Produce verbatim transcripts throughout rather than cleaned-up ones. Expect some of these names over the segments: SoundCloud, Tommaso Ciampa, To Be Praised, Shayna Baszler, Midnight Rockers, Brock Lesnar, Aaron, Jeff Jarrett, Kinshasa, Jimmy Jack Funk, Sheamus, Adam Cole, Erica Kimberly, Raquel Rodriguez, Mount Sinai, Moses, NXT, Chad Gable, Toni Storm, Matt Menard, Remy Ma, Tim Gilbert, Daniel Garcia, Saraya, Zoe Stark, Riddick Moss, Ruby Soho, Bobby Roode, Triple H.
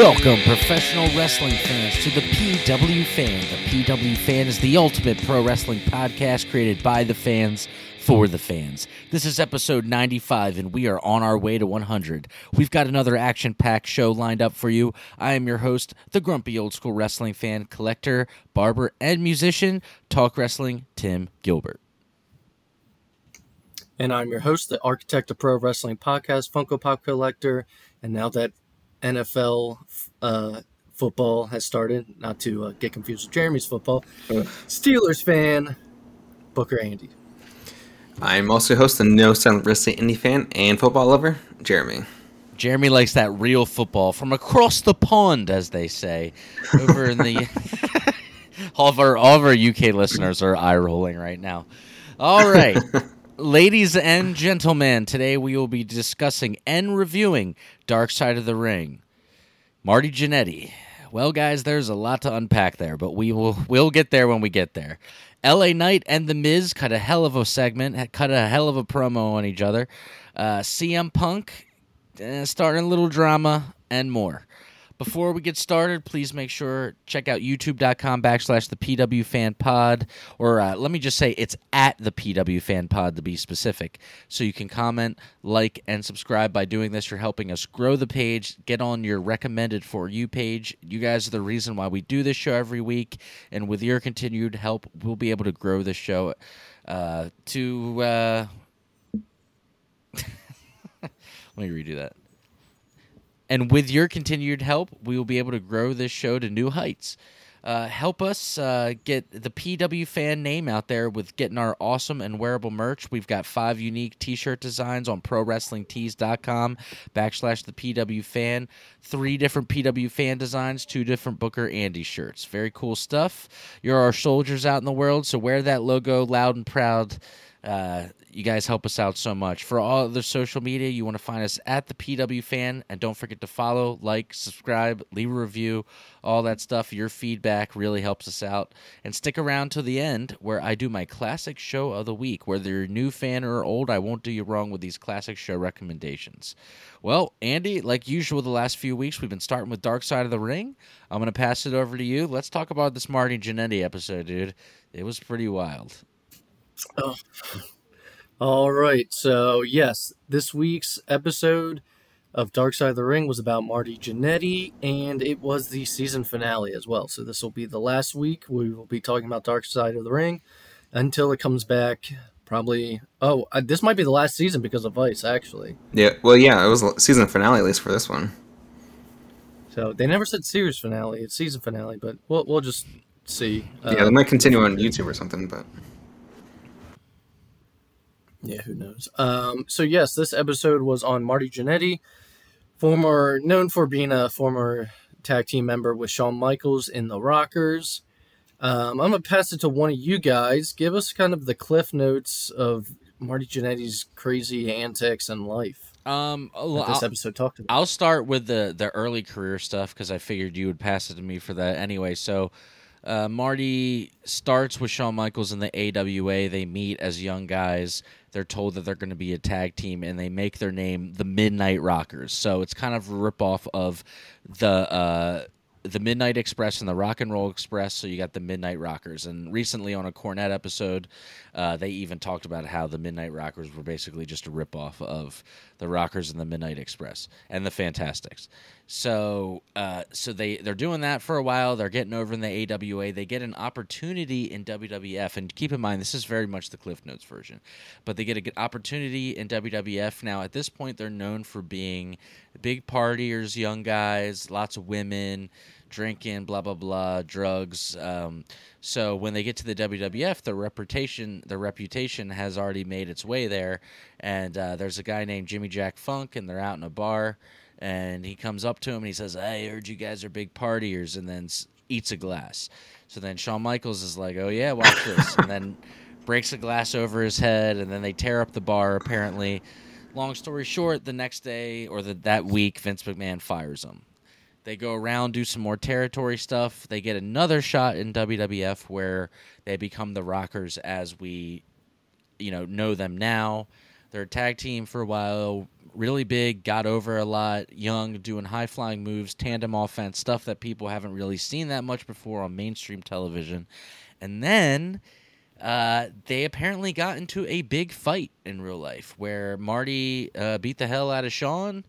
Welcome, professional wrestling fans, to the P W Fan. The P W Fan is the ultimate pro wrestling podcast created by the fans for the fans. This is episode ninety-five, and we are on our way to one hundred. We've got another action-packed show lined up for you. I am your host, the grumpy old-school wrestling fan, collector, barber, and musician, Talk Wrestling, Tim Gilbert. And I'm your host, the architect of pro wrestling podcast, Funko Pop collector, and now that N F L uh, football has started, not to uh, get confused with Jeremy's football, Steelers fan, Booker Andy. I'm also host, the No Silent Wrestling Indie fan and football lover, Jeremy. Jeremy likes that real football from across the pond, as they say, over in the... all, of our, all of our U K listeners are eye-rolling right now. All right. Ladies and gentlemen, today we will be discussing and reviewing Dark Side of the Ring. Marty Jannetty. Well, guys, there's a lot to unpack there, but we will we'll get there when we get there. L A Knight and The Miz cut a hell of a segment, cut a hell of a promo on each other. Uh, C M Punk, uh, starting a little drama, and more. Before we get started, please make sure check out youtube.com backslash the PW Fan Pod, or uh, let me just say it's at the P W Fan Pod to be specific. So you can comment, like, and subscribe. By doing this, you're helping us grow the page, get on your recommended for you page. You guys are the reason why we do this show every week, and with your continued help, we'll be able to grow this show uh, to... Uh... let me redo that. And with your continued help, we will be able to grow this show to new heights. Uh, help us uh, get the P W Fan name out there with getting our awesome and wearable merch. We've got five unique T-shirt designs on ProWrestlingTees.com backslash the PW Fan. Three different P W Fan designs, two different Booker Andy shirts. Very cool stuff. You're our soldiers out in the world, so wear that logo loud and proud. Uh, you guys help us out so much. For all other social media, you want to find us at the P W Fan, and don't forget to follow, like, subscribe, leave a review, all that stuff. Your feedback really helps us out. And stick around till the end where I do my classic show of the week. Whether you're a new fan or old, I won't do you wrong with these classic show recommendations. Well, Andy, like usual the last few weeks, we've been starting with Dark Side of the Ring. I'm going to pass it over to you. Let's talk about this Marty Jannetty episode, dude. It was pretty wild. Oh. All right, so yes, this week's episode of Dark Side of the Ring was about Marty Jannetty, and it was the season finale as well. So this will be the last week we will be talking about Dark Side of the Ring until it comes back. Probably, oh, this might be the last season because of Vice, actually. Yeah, well, yeah, it was season finale at least for this one. So they never said series finale; it's season finale, but we'll we'll just see. Yeah, uh, they might continue on YouTube or something, but. Yeah, who knows? Um, so, yes, this episode was on Marty Jannetty, former known for being a former tag team member with Shawn Michaels in the Rockers. Um, I'm going to pass it to one of you guys. Give us kind of the cliff notes of Marty Jannetty's crazy antics and life. Um, well, this I'll, episode talked about. I'll start with the, the early career stuff because I figured you would pass it to me for that anyway. So... Uh, Marty starts with Shawn Michaels in the A W A. They meet as young guys. They're told that they're going to be a tag team, and they make their name the Midnight Rockers. So it's kind of a ripoff of the uh, the Midnight Express and the Rock and Roll Express. So you got the Midnight Rockers. And recently on a Cornette episode, uh, they even talked about how the Midnight Rockers were basically just a ripoff of the Rockers and the Midnight Express and the Fantastics. So uh, so they, they're doing that for a while. They're getting over in the A W A. They get an opportunity in W W F. And keep in mind, this is very much the Cliff Notes version. But they get an opportunity in W W F. Now, at this point, they're known for being big partiers, young guys, lots of women, drinking, blah, blah, blah, drugs. Um, so when they get to the W W F, their reputation their reputation has already made its way there. And uh, there's a guy named Jimmy Jack Funk, and they're out in a bar. And he comes up to him and he says, "I heard you guys are big partiers," and then eats a glass. So then Shawn Michaels is like, "Oh, yeah, watch this." And then breaks a glass over his head, and then they tear up the bar, apparently. Long story short, the next day or the, that week, Vince McMahon fires him. They go around, do some more territory stuff. They get another shot in W W F where they become the Rockers as we you know, know them now. They're a tag team for a while. really big, got over a lot, young, doing high-flying moves, tandem offense, stuff that people haven't really seen that much before on mainstream television. And then uh, they apparently got into a big fight in real life where Marty uh, beat the hell out of Shawn,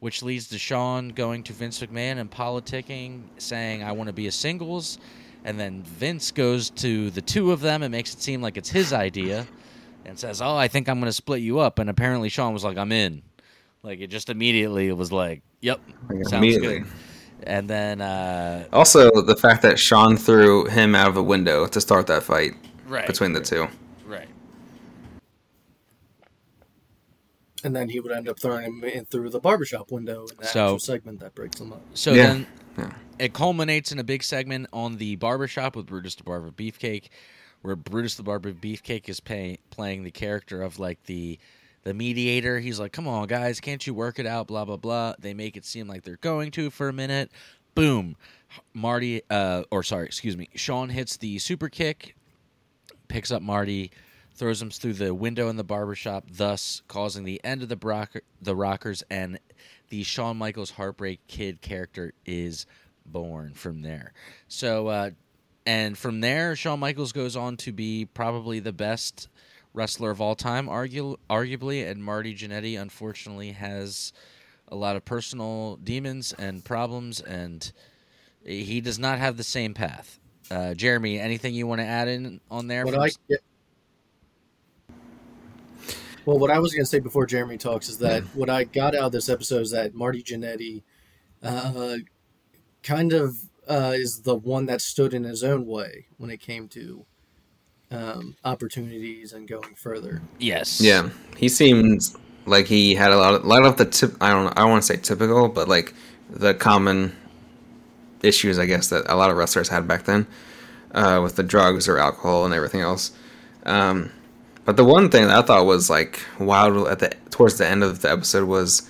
which leads to Shawn going to Vince McMahon and politicking, saying, I want to be a singles. And then Vince goes to the two of them and makes it seem like it's his idea and says, oh, I think I'm going to split you up. And apparently Shawn was like, I'm in. Like, it just immediately was like, yep, sounds good. And then... Uh, also, the fact that Shawn threw him out of a window to start that fight right, between the two. Right. And then he would end up throwing him in through the barbershop window in that so, actual segment that breaks him up. So yeah. then yeah. it culminates in a big segment on the barbershop with Brutus the Barber Beefcake, where Brutus the Barber Beefcake is pay, playing the character of, like, the the mediator. He's like, come on, guys, can't you work it out, blah, blah, blah. They make it seem like they're going to for a minute. Boom. Marty, uh, or sorry, excuse me, Shawn hits the super kick, picks up Marty, throws him through the window in the barbershop, thus causing the end of the, Brock- the Rockers, and the Shawn Michaels Heartbreak Kid character is born from there. So, uh, and from there, Shawn Michaels goes on to be probably the best wrestler of all time, argu- arguably, and Marty Jannetty, unfortunately, has a lot of personal demons and problems, and he does not have the same path. Uh, Jeremy, anything you want to add in on there? What I get- well, what I was going to say before Jeremy talks is that what I got out of this episode is that Marty Jannetty uh, kind of Uh, is the one that stood in his own way when it came to um, opportunities and going further. Yes. Yeah. He seems like he had a lot of, a lot of the tip. I don't. I don't want to say typical, but like the common issues, I guess, that a lot of wrestlers had back then uh, with the drugs or alcohol and everything else. Um, but the one thing that I thought was like wild at the towards the end of the episode was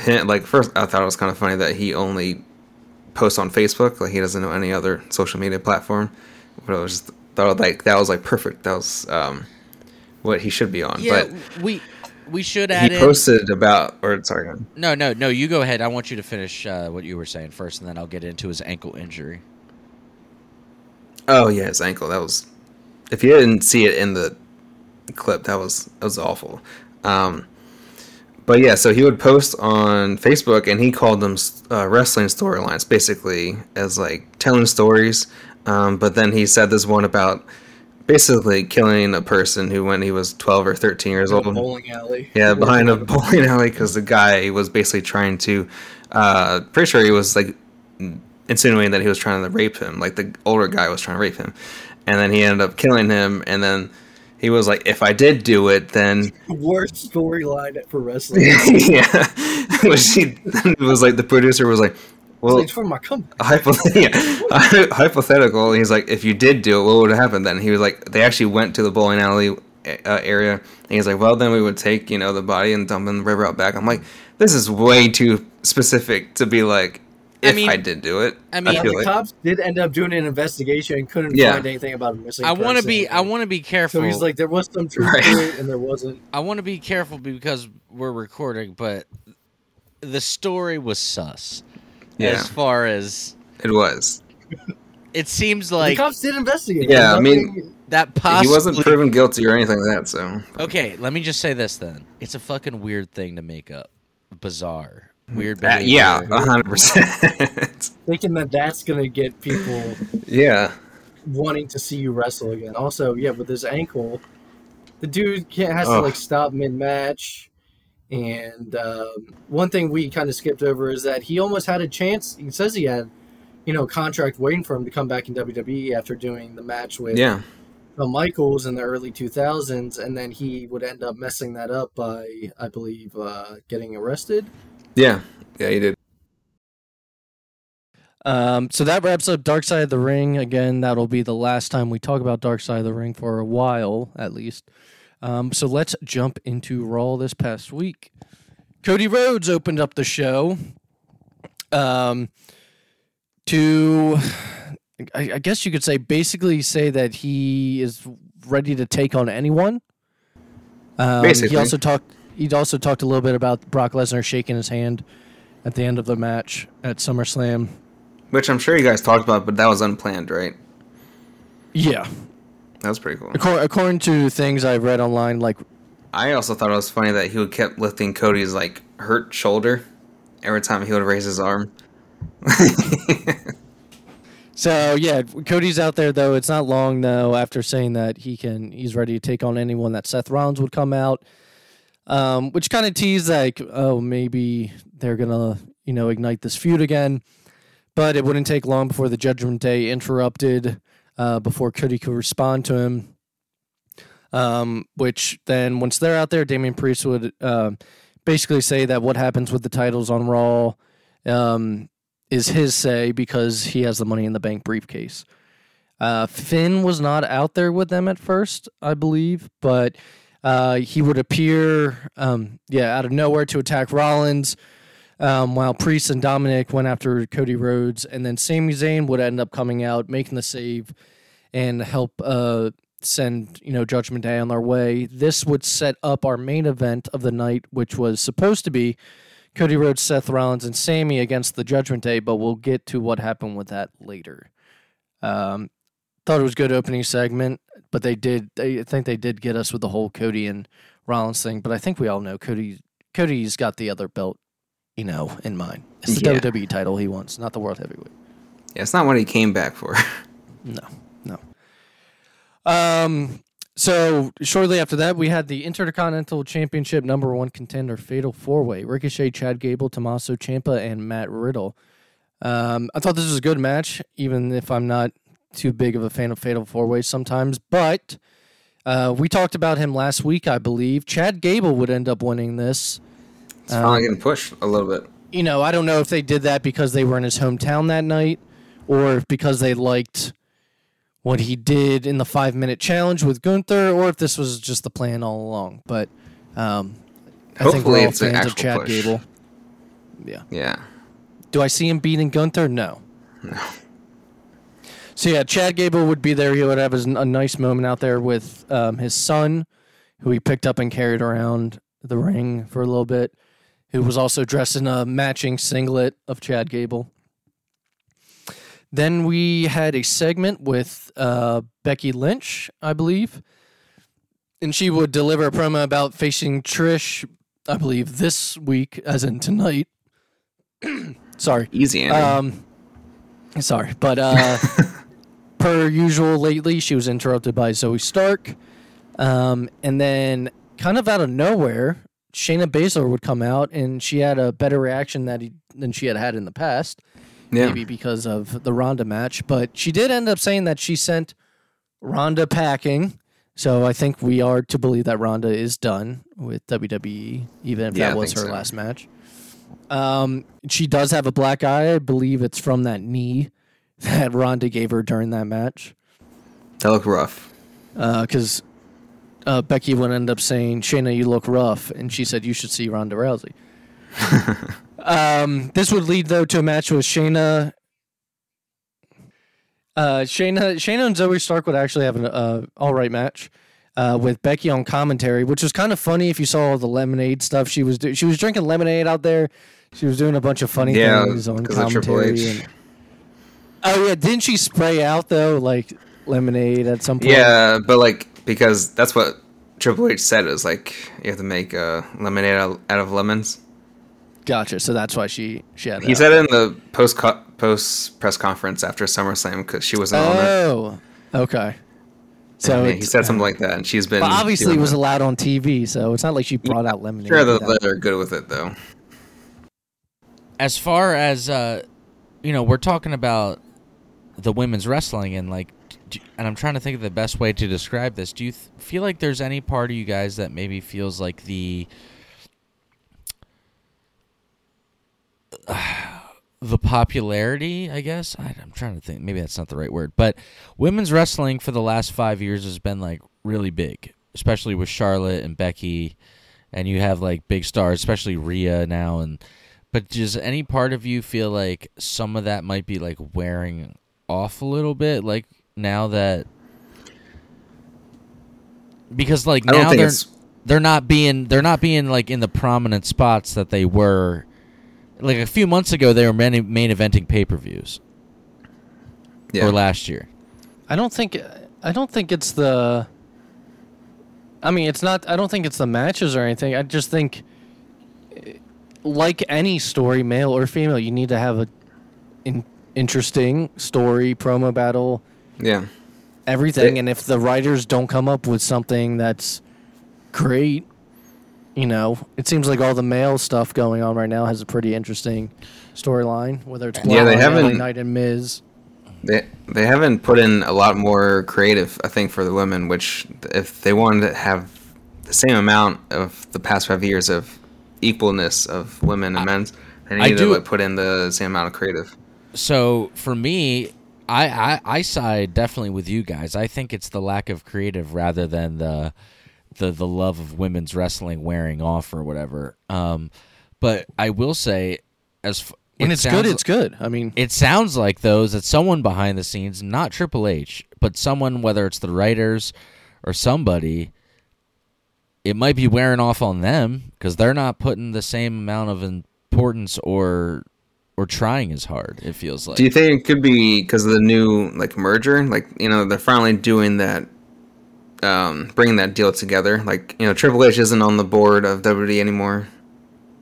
him, like first I thought it was kind of funny that he only post on Facebook, like he doesn't know any other social media platform, but I was just thought like that was like perfect. That was um, what he should be on. Yeah, but we we should add. He posted in, about or sorry. No, no, no. You go ahead. I want you to finish uh, what you were saying first, and then I'll get into his ankle injury. Oh yeah, his ankle. That was. If you didn't see it in the clip, that was that was awful. Um, But yeah, so he would post on Facebook, and he called them uh, wrestling storylines, basically as like telling stories. Um, but then he said this one about basically killing a person who, when he was twelve or thirteen years old, in a bowling alley. Yeah, behind a bowling alley, because the guy was basically trying to. Uh, pretty sure he was like insinuating that he was trying to rape him, like the older guy was trying to rape him, and then he ended up killing him, and then. He was like, if I did do it, then... Worst storyline for wrestling. Yeah. Which he, it was like, the producer was like, well... It's for my company. Hypothetical. Yeah. Hypothetical. And he's like, if you did do it, what would have happened then? He was like, they actually went to the bowling alley uh, area. And he's like, well, then we would take, you know, the body and dump in the river out back. I'm like, this is way too specific to be like... If I, mean, I did do it, I mean, I the like. cops did end up doing an investigation and couldn't yeah. find anything about a missing. I want to be, I want to be careful. So he's like, there was some truth right. to it, and there wasn't. I want to be careful because we're recording, but the story was sus. Yeah. As far as it was, it seems like the cops did investigate. Yeah, I mean that possibly he wasn't proven guilty or anything like that. So okay, let me just say this then: it's a fucking weird thing to make up, bizarre. Weird behavior. Yeah, one hundred percent. Thinking that that's going to get people yeah, wanting to see you wrestle again. Also, yeah, with his ankle, the dude can't, has oh. to like stop mid-match. And um, one thing we kind of skipped over is that he almost had a chance. He says he had, you know, a contract waiting for him to come back in W W E after doing the match with yeah. the Michaels in the early two thousands. And then he would end up messing that up by, I believe, uh, getting arrested. Yeah, yeah, he did. Um, so that wraps up Dark Side of the Ring. Again, that'll be the last time we talk about Dark Side of the Ring for a while, at least. Um, so let's jump into Raw this past week. Cody Rhodes opened up the show um, to, I, I guess you could say, basically say that he is ready to take on anyone. Um, basically. He also talked... He also talked a little bit about Brock Lesnar shaking his hand at the end of the match at SummerSlam. Which I'm sure you guys talked about, but that was unplanned, right? Yeah. That was pretty cool. According, according to things I've read online, like... I also thought it was funny that he kept lifting Cody's, like, hurt shoulder every time he would raise his arm. So, yeah, Cody's out there, though. It's not long, though, after saying that he can, he's ready to take on anyone, that Seth Rollins would come out, um, which kind of teased, like, oh, maybe they're going to, you know, ignite this feud again. But it wouldn't take long before the Judgment Day interrupted, uh, before Cody could respond to him. Um, which then, once they're out there, Damian Priest would uh, basically say that what happens with the titles on Raw um, is his say because he has the Money in the Bank briefcase. Uh, Finn was not out there with them at first, I believe, but uh, he would appear um, yeah, out of nowhere to attack Rollins. Um, while Priest and Dominic went after Cody Rhodes, and then Sami Zayn would end up coming out, making the save, and help uh, send, you know, Judgment Day on their way. This would set up our main event of the night, which was supposed to be Cody Rhodes, Seth Rollins, and Sami against the Judgment Day, but we'll get to what happened with that later. Um, thought it was a good opening segment, but they did. They, I think they did get us with the whole Cody and Rollins thing, but I think we all know Cody. Cody's got the other belt, you know, in mind. It's the yeah. W W E title he wants, not the World Heavyweight. Yeah, it's not what he came back for. No, no. Um. So, shortly after that, we had the Intercontinental Championship number one contender Fatal four-way. Ricochet, Chad Gable, Tommaso Ciampa, and Matt Riddle. Um, I thought this was a good match, even if I'm not too big of a fan of Fatal four-way sometimes. But uh, we talked about him last week, I believe. Chad Gable would end up winning this. It's finally um, getting pushed a little bit. You know, I don't know if they did that because they were in his hometown that night or because they liked what he did in the five-minute challenge with Gunther or if this was just the plan all along. But um, I think we're all fans of Chad push. Gable. Yeah. Yeah. Do I see him beating Gunther? No. No. So, yeah, Chad Gable would be there. He would have his, a nice moment out there with um, his son, who he picked up and carried around the ring for a little bit, who was also dressed in a matching singlet of Chad Gable. Then we had a segment with uh, Becky Lynch, I believe, and she would deliver a promo about facing Trish, I believe, this week, as in tonight. Sorry. Easy, Andy. Um, sorry, but uh, per usual lately, she was interrupted by Zoe Stark, um, and then kind of out of nowhere, Shayna Baszler would come out, and she had a better reaction that he, than she had had in the past, yeah. Maybe because of the Ronda match. But she did end up saying that she sent Ronda packing, so I think we are to believe that Ronda is done with W W E, even if yeah, that was her so. last match. Um, she does have a black eye. I believe it's from that knee that Ronda gave her during that match. That looked rough. Because... Uh, Uh, Becky would end up saying, Shayna, you look rough. And she said, you should see Ronda Rousey. um, this would lead, though, to a match with Shayna. Uh, Shayna Shayna and Zoe Stark would actually have an uh, all-right match uh, with Becky on commentary, which was kind of funny if you saw all the lemonade stuff she was doing. She was drinking lemonade out there. She was doing a bunch of funny yeah, things on commentary. And... Oh, yeah. Didn't she spray out, though, like lemonade at some point? Yeah, but like... Because that's what Triple H said. It was like, you have to make uh, lemonade out of lemons. Gotcha. So that's why she, she had that. He said it in the post co- post press conference after SummerSlam because she wasn't on it. Oh, okay. So he said something like that, and she's been... But obviously it was allowed on T V, so it's not like she brought out lemonade. Sure, they're good with it, though. As far as, uh, you know, we're talking about the women's wrestling and, like, and I'm trying to think of the best way to describe this. Do you th- feel like there's any part of you guys that maybe feels like the uh, the popularity, I guess? I, I'm trying to think. Maybe that's not the right word. But women's wrestling for the last five years has been, like, really big, especially with Charlotte and Becky. And you have, like, big stars, especially Rhea now. And but does any part of you feel like some of that might be, like, wearing off a little bit? Like... Now that, because like I now they're, they're not being they're not being like in the prominent spots that they were. Like a few months ago, they were main, main eventing pay-per-views. Yeah. Or last year. I don't think I don't think it's the. I mean, it's not. I don't think it's the matches or anything. I just think, like any story, male or female, you need to have a in, interesting story, promo battle. Yeah. Everything, they, and if the writers don't come up with something that's great, you know, it seems like all the male stuff going on right now has a pretty interesting storyline. Whether it's yeah, they haven't L A Knight and Miz. They they haven't put in a lot more creative, I think, for the women, which if they wanted to have the same amount of the past five years of equalness of women and I, men's, they need to like, put in the same amount of creative. So for me, I, I, I side definitely with you guys. I think it's the lack of creative rather than the the, the love of women's wrestling wearing off or whatever. Um, but I will say, as f- When it it's good, it's good. I mean, it sounds like those that someone behind the scenes, not Triple H, but someone, whether it's the writers or somebody, it might be wearing off on them because they're not putting the same amount of importance or or trying as hard. It feels like. Do you think it could be because of the new like merger? Like you know, they're finally doing that, um, bringing that deal together. Like you know, Triple H isn't on the board of W W E anymore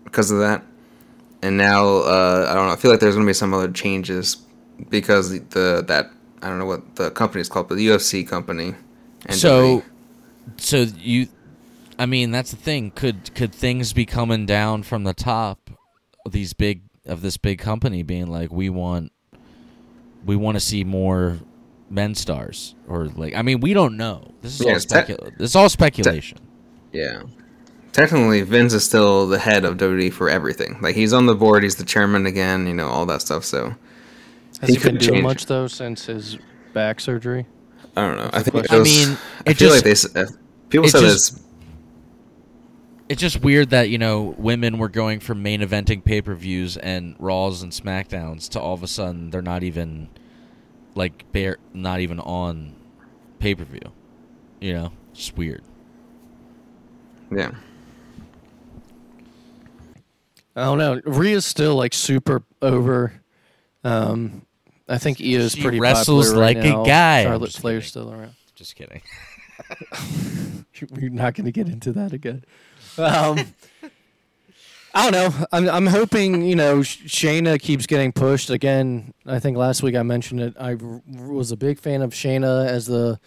because of that. And now, uh, I don't know, I feel like there's going to be some other changes because the that, I don't know what the company is called, but the U F C company. And so, so you, I mean, that's the thing. Could could things be coming down from the top of, these big, of this big company being like, we want we want to see more men stars? Or like, I mean, we don't know. This is yeah, all specula- te- It's all speculation. Te- yeah. Technically, Vince is still the head of W W E for everything. Like, he's on the board, he's the chairman again, you know, all that stuff, so... Has he, he been doing much, though, since his back surgery? I don't know. That's I think it was, I mean, I it feel just, like they... Uh, people said just, this... It's just weird that, you know, women were going from main eventing pay-per-views and Raws and SmackDowns to all of a sudden they're not even, like, they're not even on pay-per-view. You know? It's weird. Yeah. I don't know. Rhea's still like super over. Um, I think Ia's she pretty wrestles popular right like now. A guy. Charlotte Flair's still around. Just kidding. We're not going to get into that again. Um, I don't know. I'm I'm hoping you know Shayna keeps getting pushed again. I think last week I mentioned it. I was a big fan of Shayna as the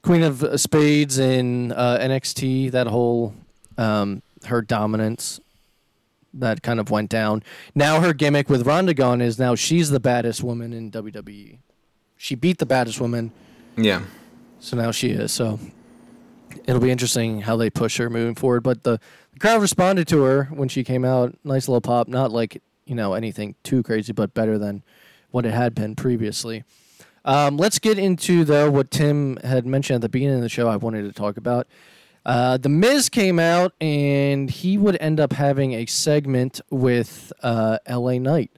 Queen of Spades in uh, N X T. That whole um, her dominance. That kind of went down. Now her gimmick with Ronda gone is now she's the baddest woman in W W E. She beat the baddest woman. Yeah. So now she is. So it'll be interesting how they push her moving forward. But the, the crowd responded to her when she came out. Nice little pop. Not like, you know, anything too crazy, but better than what it had been previously. Um, let's get into, though, what Tim had mentioned at the beginning of the show I wanted to talk about. Uh, the Miz came out, and he would end up having a segment with uh, L A Knight.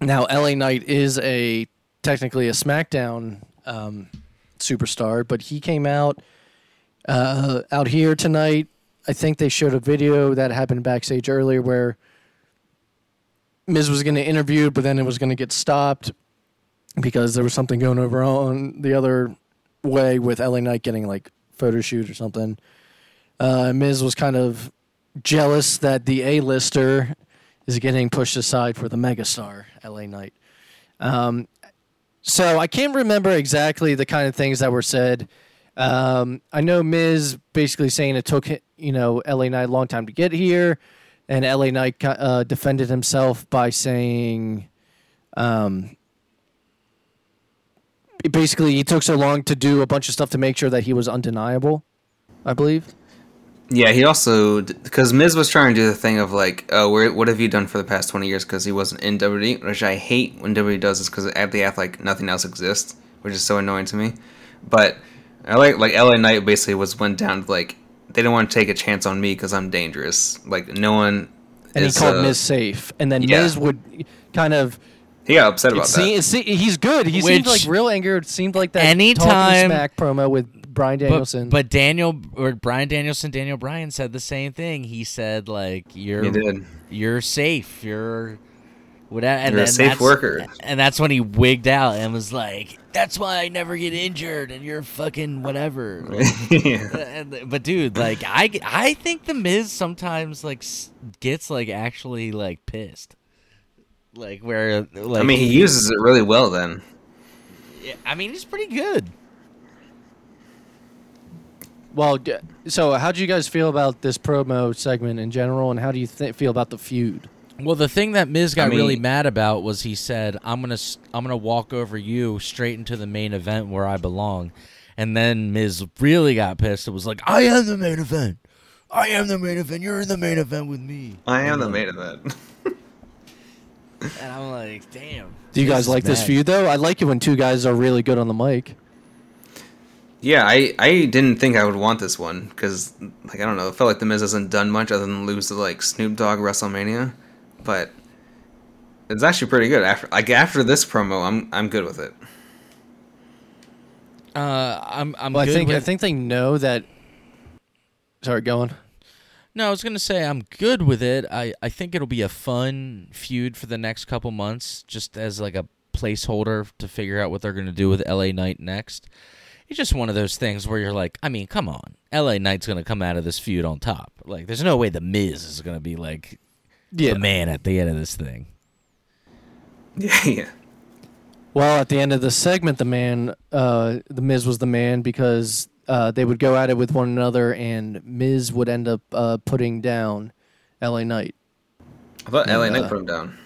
Now, L A Knight is a technically a SmackDown um, superstar, but he came out uh, out here tonight. I think they showed a video that happened backstage earlier where Miz was going to interview, but then it was going to get stopped because there was something going over on the other way with L A Knight getting, like, photo shoot or something. Uh, Miz was kind of jealous that the A-lister is getting pushed aside for the megastar, L A Knight. Um, so I can't remember exactly the kind of things that were said. Um, I know Miz basically saying it took you know L A Knight a long time to get here, and L A Knight uh, defended himself by saying... Um, Basically, he took so long to do a bunch of stuff to make sure that he was undeniable, I believe. Yeah, he also... Because Miz was trying to do the thing of like, oh, where, what have you done for the past twenty years? Because he wasn't in W W E, which I hate when W W E does this because they act like nothing else exists, which is so annoying to me. But I like like L A Knight basically was went down to like, they don't want to take a chance on me because I'm dangerous. Like, no one And is, he called uh, Miz safe. And then yeah. Miz would kind of... He got upset about it that. Se- se- he's good. He Which seemed like real anger. It seemed like that anytime, talking smack promo with Bryan Danielson. But, but Daniel or Bryan Danielson, Daniel Bryan said the same thing. He said, like, you're you're safe. You're whatever. And you're a safe worker. And that's when he wigged out and was like, that's why I never get injured and you're fucking whatever. Like, yeah. and, but dude, like I, I think the Miz sometimes like gets like actually like pissed. Like where like I mean he uses it really well then. Yeah, I mean he's pretty good. Well, so how do you guys feel about this promo segment in general, and how do you th- feel about the feud? Well, the thing that Miz got I mean, really mad about was he said, "I'm gonna, I'm gonna walk over you straight into the main event where I belong," and then Miz really got pissed. It was like, "I am the main event. I am the main event. You're in the main event with me. I am the main event." And I'm like, "Damn." Do you guys like this feud though? I like it when two guys are really good on the mic. Yeah, I, I didn't think I would want this one because, like, I don't know, it felt like The Miz hasn't done much other than lose to, like, Snoop Dogg WrestleMania, but it's actually pretty good. After like after this promo, I'm I'm good with it. Uh, I'm I'm. Well, good I think with... I think they know that. Sorry, go on. No, I was gonna say I'm good with it. I, I think it'll be a fun feud for the next couple months, just as like a placeholder to figure out what they're gonna do with L A Knight next. It's just one of those things where you're like, I mean, come on. L A Knight's going to come out of this feud on top. Like, there's no way The Miz is going to be, like, yeah. the man at the end of this thing. Yeah. Well, at the end of the segment, the man, uh, The Miz was the man because uh, they would go at it with one another, and Miz would end up uh, putting down L A Knight. I thought L A Knight uh, put him down.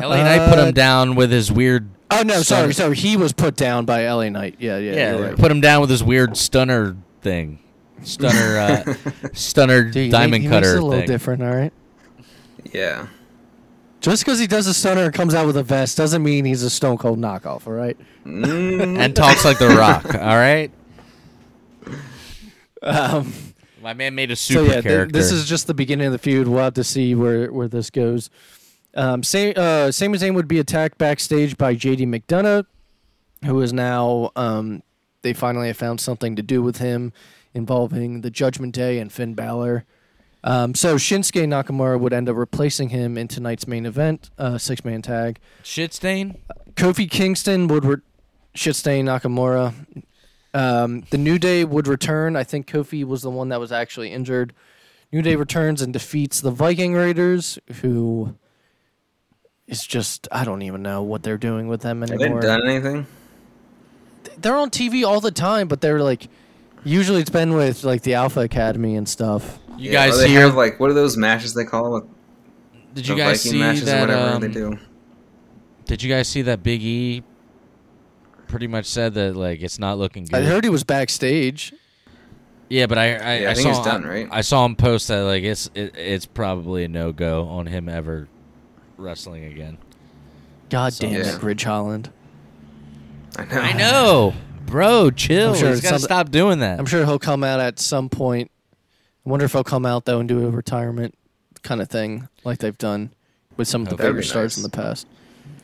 L A Knight uh, put him down with his weird... Oh, no, sorry, sorry. He was put down by L A Knight. Yeah, yeah, yeah. Right. Put him down with his weird stunner thing. Stunner, uh, stunner Dude, diamond he, he cutter thing. He makes it a little thing. different, all right? Yeah. Just because he does a stunner and comes out with a vest doesn't mean he's a Stone Cold knockoff, all right? Mm. And talks like The Rock, all right? Um, My man made a super so yeah, character. Th- this is just the beginning of the feud. We'll have to see where, where this goes. Um, Sami uh, Zayn would be attacked backstage by J D McDonough, who is now, um, they finally have found something to do with him involving the Judgment Day and Finn Balor. Um, so Shinsuke Nakamura would end up replacing him in tonight's main event, uh, six-man tag. Shitstain? Kofi Kingston would... Re- Shitstain Nakamura. Um, the New Day would return. I think Kofi was the one that was actually injured. New Day returns and defeats the Viking Raiders, who... It's just, I don't even know what they're doing with them anymore. Have they done anything? They're on T V all the time, but they're like, usually it's been with like the Alpha Academy and stuff. You yeah, guys see have like, what are those matches they call them? Did you guys Viking see matches that? Or whatever um, they do. Did you guys see that Big E pretty much said that like it's not looking good? I heard he was backstage. Yeah, but I I, yeah, I, I think saw he's done, right? I saw him post that like it's it, it's probably a no go on him ever. Wrestling again. God so, damn it, yeah. Ridge Holland. I know. I know. Bro, chill. Sure He's got to stop doing that. I'm sure he'll come out at some point. I wonder if he'll come out, though, and do a retirement kind of thing like they've done with some of the That'd bigger nice. stars in the past.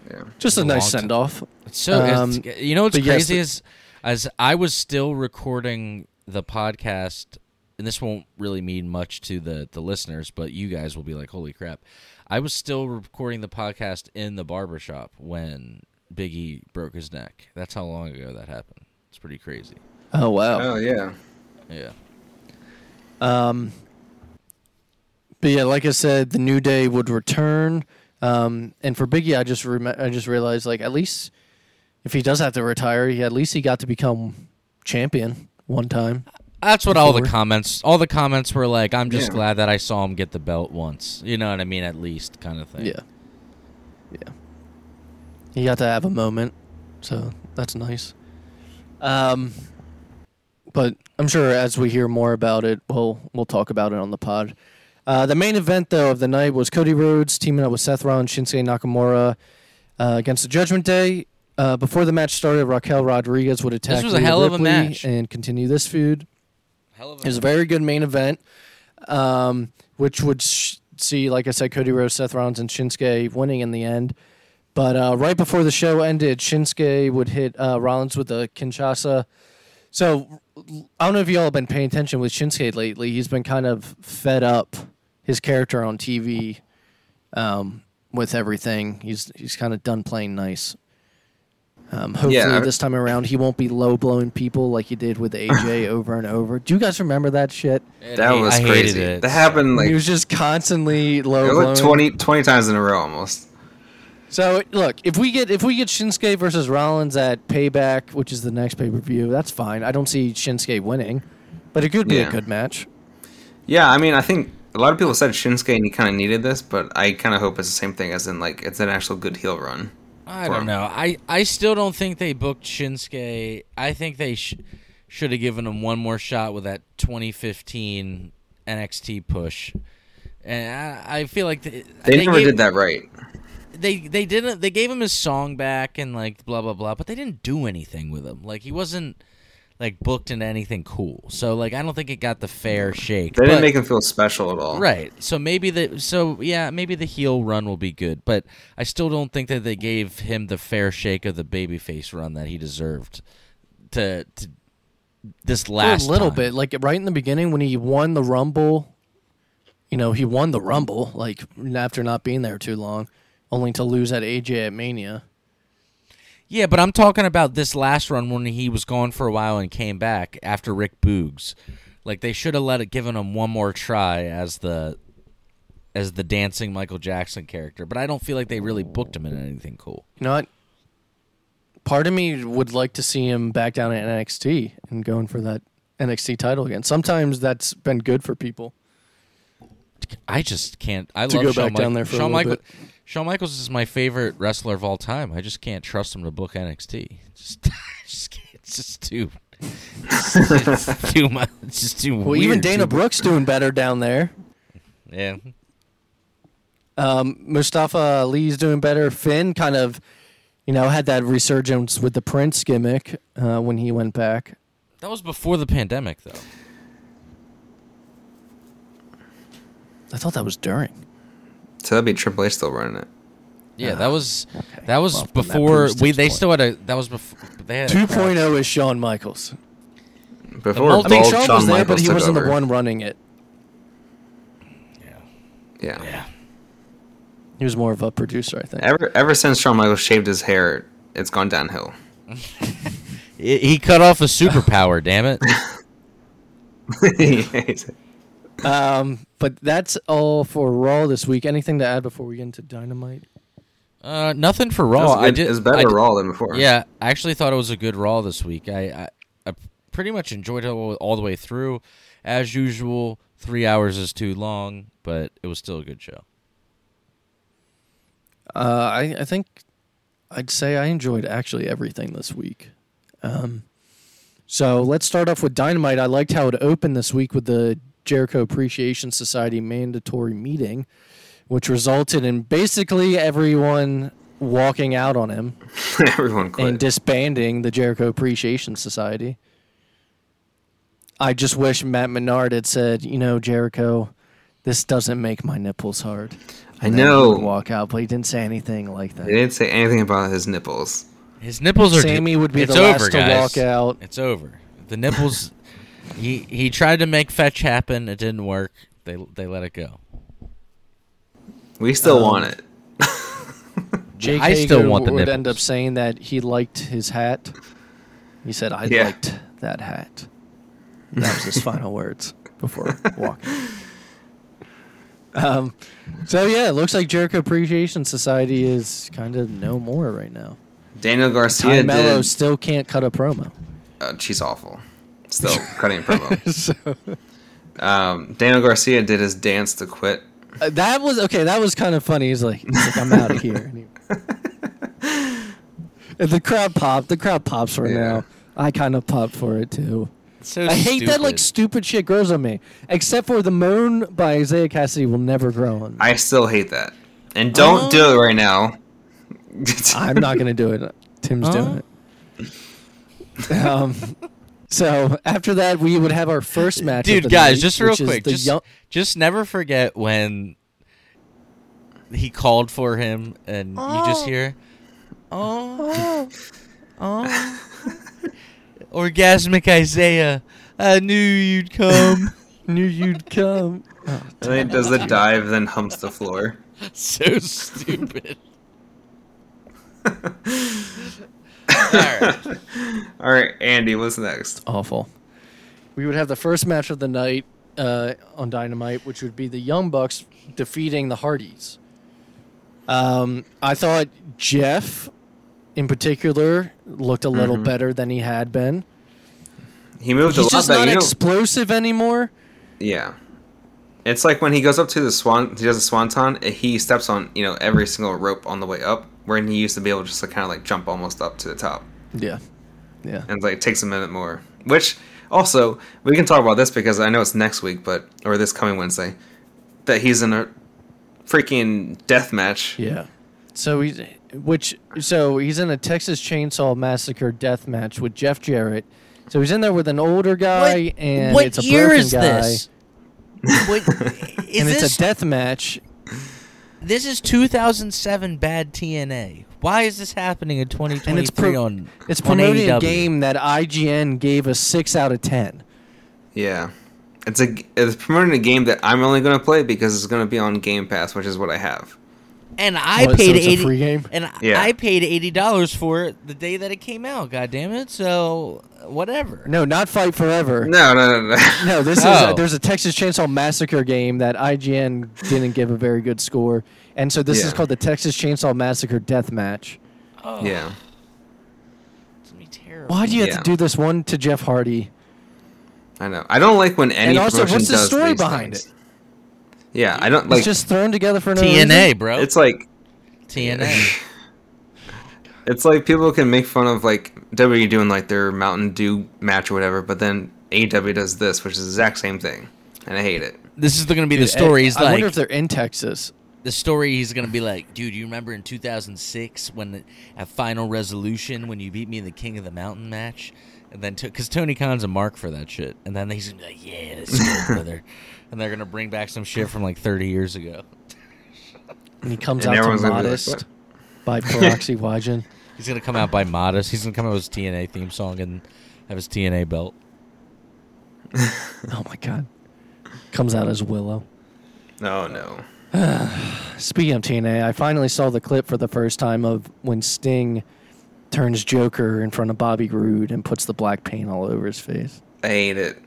Yeah. Just a, a nice send-off. It's so, um, it's, you know what's crazy yes, is as I was still recording the podcast, and this won't really mean much to the, the listeners, but you guys will be like, holy crap. I was still recording the podcast in the barbershop when Big E broke his neck. That's how long ago that happened. It's pretty crazy. Oh, wow. Oh, yeah. Yeah. Um, but, yeah, like I said, the New Day would return. Um, and for Big E, I just, re- I just realized, like, at least if he does have to retire, he, at least he got to become champion one time. That's what all the comments, all the comments were like, I'm just yeah. glad that I saw him get the belt once. You know what I mean? At least kind of thing. Yeah. Yeah. He got to have a moment, so that's nice. Um, but I'm sure as we hear more about it, we'll, we'll talk about it on the pod. Uh, the main event, though, of the night was Cody Rhodes teaming up with Seth Rollins, Shinsuke Nakamura uh, against the Judgment Day. Uh, before the match started, Raquel Rodriguez would attack This was a Rhea hell Ripley of a match. And continue this feud. It was a very good main event, um, which would sh- see, like I said, Cody Rhodes, Seth Rollins, and Shinsuke winning in the end. But uh, right before the show ended, Shinsuke would hit uh, Rollins with a Kinshasa. So I don't know if you all have been paying attention with Shinsuke lately. He's been kind of fed up his character on T V um, with everything. He's he's kind of done playing nice. Um, hopefully yeah, this time around he won't be low blowing people like he did with A J over and over. Do you guys remember that shit? It, that I, was I crazy. It. That happened like he was just constantly low blowing twenty, twenty times in a row almost. So look, if we get if we get Shinsuke versus Rollins at Payback, which is the next pay per view, that's fine. I don't see Shinsuke winning, but it could be yeah. a good match. Yeah, I mean, I think a lot of people said Shinsuke and he kind of needed this, but I kind of hope it's the same thing as in like it's an actual good heel run. I don't know. I, I still don't think they booked Shinsuke. I think they sh- should have given him one more shot with that twenty fifteen N X T push. And I, I feel like the, they, they never gave, did that right. They they didn't. They gave him his song back and like blah blah blah, but they didn't do anything with him. Like he wasn't like booked into anything cool. So like I don't think it got the fair shake. They but, didn't make him feel special at all. Right. So maybe the so yeah, maybe the heel run will be good, but I still don't think that they gave him the fair shake of the babyface run that he deserved to, to this last a little time. Bit. Like right in the beginning when he won the Rumble, you know, he won the Rumble like after not being there too long, only to lose at A J at Mania. Yeah, but I'm talking about this last run when he was gone for a while and came back after Rick Boogs. Like they should have let it, given him one more try as the as the dancing Michael Jackson character. But I don't feel like they really booked him in anything cool. You know what? Part of me would like to see him back down at N X T and going for that N X T title again. Sometimes that's been good for people. I just can't. I to love go Shawn back Michael. Down there for Shawn a little Michael- bit. Shawn Michaels is my favorite wrestler of all time. I just can't trust him to book N X T. Just, just can't. It's just too, it's, it's too much. It's just too well, weird. Well, even Dana Brooks doing better down there. Yeah. Um, Mustafa Ali's doing better. Finn kind of, you know, had that resurgence with the Prince gimmick uh, when he went back. That was before the pandemic, though. I thought that was during. So that'd be Triple H still running it. Yeah, that was okay. that was well, before that we. They point. Still had a that was before they had two point oh is Shawn Michaels. Before I mean, Shawn, Shawn was there, Michaels but he wasn't over. The one running it. Yeah, yeah, yeah. He was more of a producer, I think. Ever ever since Shawn Michaels shaved his hair, it's gone downhill. He cut off a superpower. Damn it. He hates it. Um, but that's all for Raw this week. Anything to add before we get into Dynamite? Uh, nothing for Raw. I did. It's better I did, Raw than before. Yeah, I actually thought it was a good Raw this week. I, I, I pretty much enjoyed it all, all the way through. As usual, three hours is too long, but it was still a good show. Uh, I, I think I'd say I enjoyed actually everything this week. Um, so let's start off with Dynamite. I liked how it opened this week with the Jericho Appreciation Society mandatory meeting, which resulted in basically everyone walking out on him. Everyone quit. And disbanding the Jericho Appreciation Society. I just wish Matt Menard had said, you know, Jericho, this doesn't make my nipples hard. And I know. He would walk out, but he didn't say anything like that. He didn't say anything about his nipples. His nipples are... Sammy would be the last to walk out. It's over. The nipples... He he tried to make fetch happen. It didn't work. They they let it go. We still um, want it. Jake I Hager still want the nipples. Would end up saying that he liked his hat. He said, "I yeah. liked that hat." That was his final words before walking. Um, so yeah, it looks like Jericho Appreciation Society is kind of no more right now. Daniel Garcia, Ty Mello did. Still can't cut a promo. Uh, she's awful. Still cutting promo. so, um, Daniel Garcia did his dance to quit. Uh, that was okay. That was kind of funny. He's like, he's like I'm out of here. And the crowd popped. The crowd pops for yeah. now. I kind of popped for it too. So I hate stupid. That like stupid shit grows on me. Except for the moan by Isaiah Cassidy will never grow on me. I still hate that. And don't uh, do it right now. I'm not gonna do it. Tim's uh. doing it. Um. So after that, we would have our first match. Dude, of the guys, night, just real quick, just, young- just never forget when he called for him, and oh. you just hear, oh, oh, oh. Orgasmic Isaiah, I knew you'd come. Knew you'd come. Oh, and then does the dive, then humps the floor. So stupid. All right. All right, Andy, what's next? Awful. We would have the first match of the night uh, on Dynamite, which would be the Young Bucks defeating the Hardys. Um, I thought Jeff, in particular, looked a little mm-hmm. better than he had been. He moved He's a lot better. He's just not explosive know. anymore. Yeah. It's like when he goes up to the swan, he does a swanton, he steps on, you know, every single rope on the way up, where he used to be able to just like, kind of like jump almost up to the top. Yeah. Yeah. And like it takes a minute more. Which, also, we can talk about this because I know it's next week, but, or this coming Wednesday, that he's in a freaking death match. Yeah. So he's, which, so he's in a Texas Chainsaw Massacre death match with Jeff Jarrett. So he's in there with an older guy, what, and what it's a year broken is guy. This? What, is and it's this, a death match. This is two thousand seven bad T N A. Why is this happening in twenty twenty-three? And it's pro- on it's promoting a game that I G N gave a six out of ten. Yeah, it's a it's promoting a game that I'm only going to play because it's going to be on Game Pass, which is what I have. And I what, paid so eighty. Free game? And yeah. I paid eighty dollars for it the day that it came out. God damn it! So whatever. No, not Fight Forever. No, no, no, no. No, this oh. is a, there's a Texas Chainsaw Massacre game that I G N didn't give a very good score, and so this yeah. is called the Texas Chainsaw Massacre Death Match. Oh. Yeah. It's gonna be terrible. Why do you have yeah. to do this one to Jeff Hardy? I know. I don't like when any. And also, what's the story behind things? It? Yeah, I don't like. It's just thrown together for no reason. T N A, bro. It's like T N A. It's like people can make fun of like W W E doing like their Mountain Dew match or whatever, but then A E W does this, which is the exact same thing, and I hate it. This is going to be dude, the story. He's I like, wonder if they're in Texas. The story he's going to be like, dude, you remember in two thousand six when the, at Final Resolution when you beat me in the King of the Mountain match, and then because t- Tony Khan's a mark for that shit, and then he's going to be like, yeah, this is good, brother. And they're going to bring back some shit from like thirty years ago. And he comes and out to Modest like, by Proxy Wagen. He's going to come out by Modest. He's going to come out with his T N A theme song and have his T N A belt. Oh, my God. Comes out as Willow. Oh, no. Speaking of T N A, I finally saw the clip for the first time of when Sting turns Joker in front of Bobby Roode and puts the black paint all over his face. I hate it.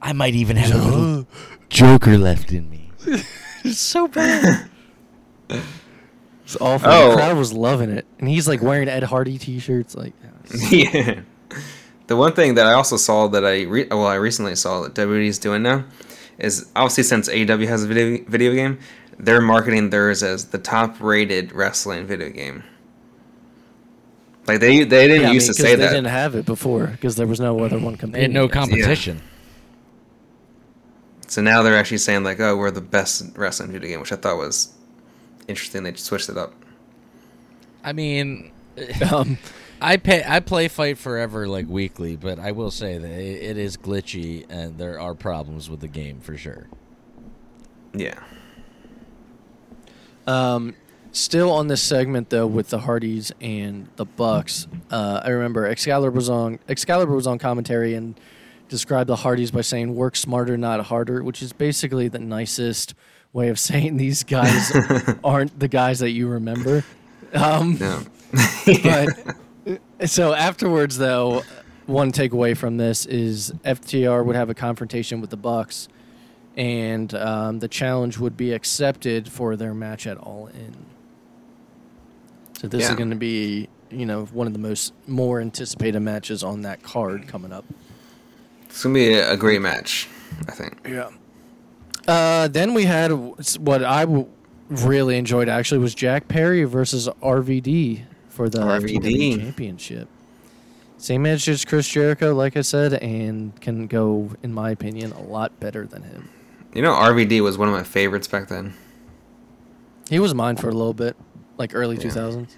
I might even have a little Joker left in me. It's so bad. It's awful. Oh. The crowd was loving it. And he's like wearing Ed Hardy t-shirts. Like, yeah. The one thing that I also saw that I, re- well, I recently saw that W W E is doing now is obviously since A E W has a video, video game, they're marketing theirs as the top rated wrestling video game. Like they, they didn't yeah, used I mean, to say they that. They didn't have it before because there was no other one competing. They had no competition. Yeah. So now they're actually saying, like, oh, we're the best wrestling video game, which I thought was interesting. They just switched it up. I mean, um, I pay, I play Fight Forever, like, weekly, but I will say that it is glitchy, and there are problems with the game, for sure. Yeah. Um, still on this segment, though, with the Hardys and the Bucks, uh, I remember Excalibur was on, Excalibur was on commentary, and described the Hardys by saying work smarter, not harder, which is basically the nicest way of saying these guys aren't the guys that you remember. Um, no. But so afterwards, though, one takeaway from this is F T R would have a confrontation with the Bucks, and um, the challenge would be accepted for their match at All In. So this yeah. is going to be, you know, one of the most more anticipated matches on that card coming up. It's going to be a great match, I think. Yeah. Uh, then we had what I w- really enjoyed, actually, was Jack Perry versus R V D for the R V D Championship. Same match as Chris Jericho, like I said, and can go, in my opinion, a lot better than him. You know, R V D was one of my favorites back then. He was mine for a little bit, like early yeah. two thousands.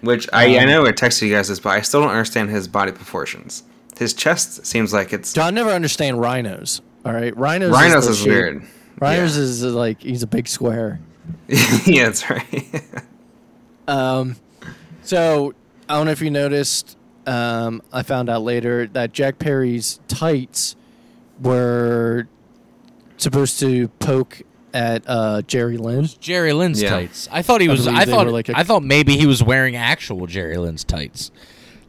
Which, I, um, I know I texted you guys this, but I still don't understand his body proportions. His chest seems like it's... Dude, I never understand rhinos, all right? Rhinos, rhinos is, is weird. Rhinos yeah. is like, he's a big square. Yeah, that's right. um, so I don't know if you noticed. Um, I found out later that Jack Perry's tights were supposed to poke at uh, Jerry Lynn. It was Jerry Lynn's yeah. tights. I thought he was. I, I thought. Like a... I thought maybe he was wearing actual Jerry Lynn's tights.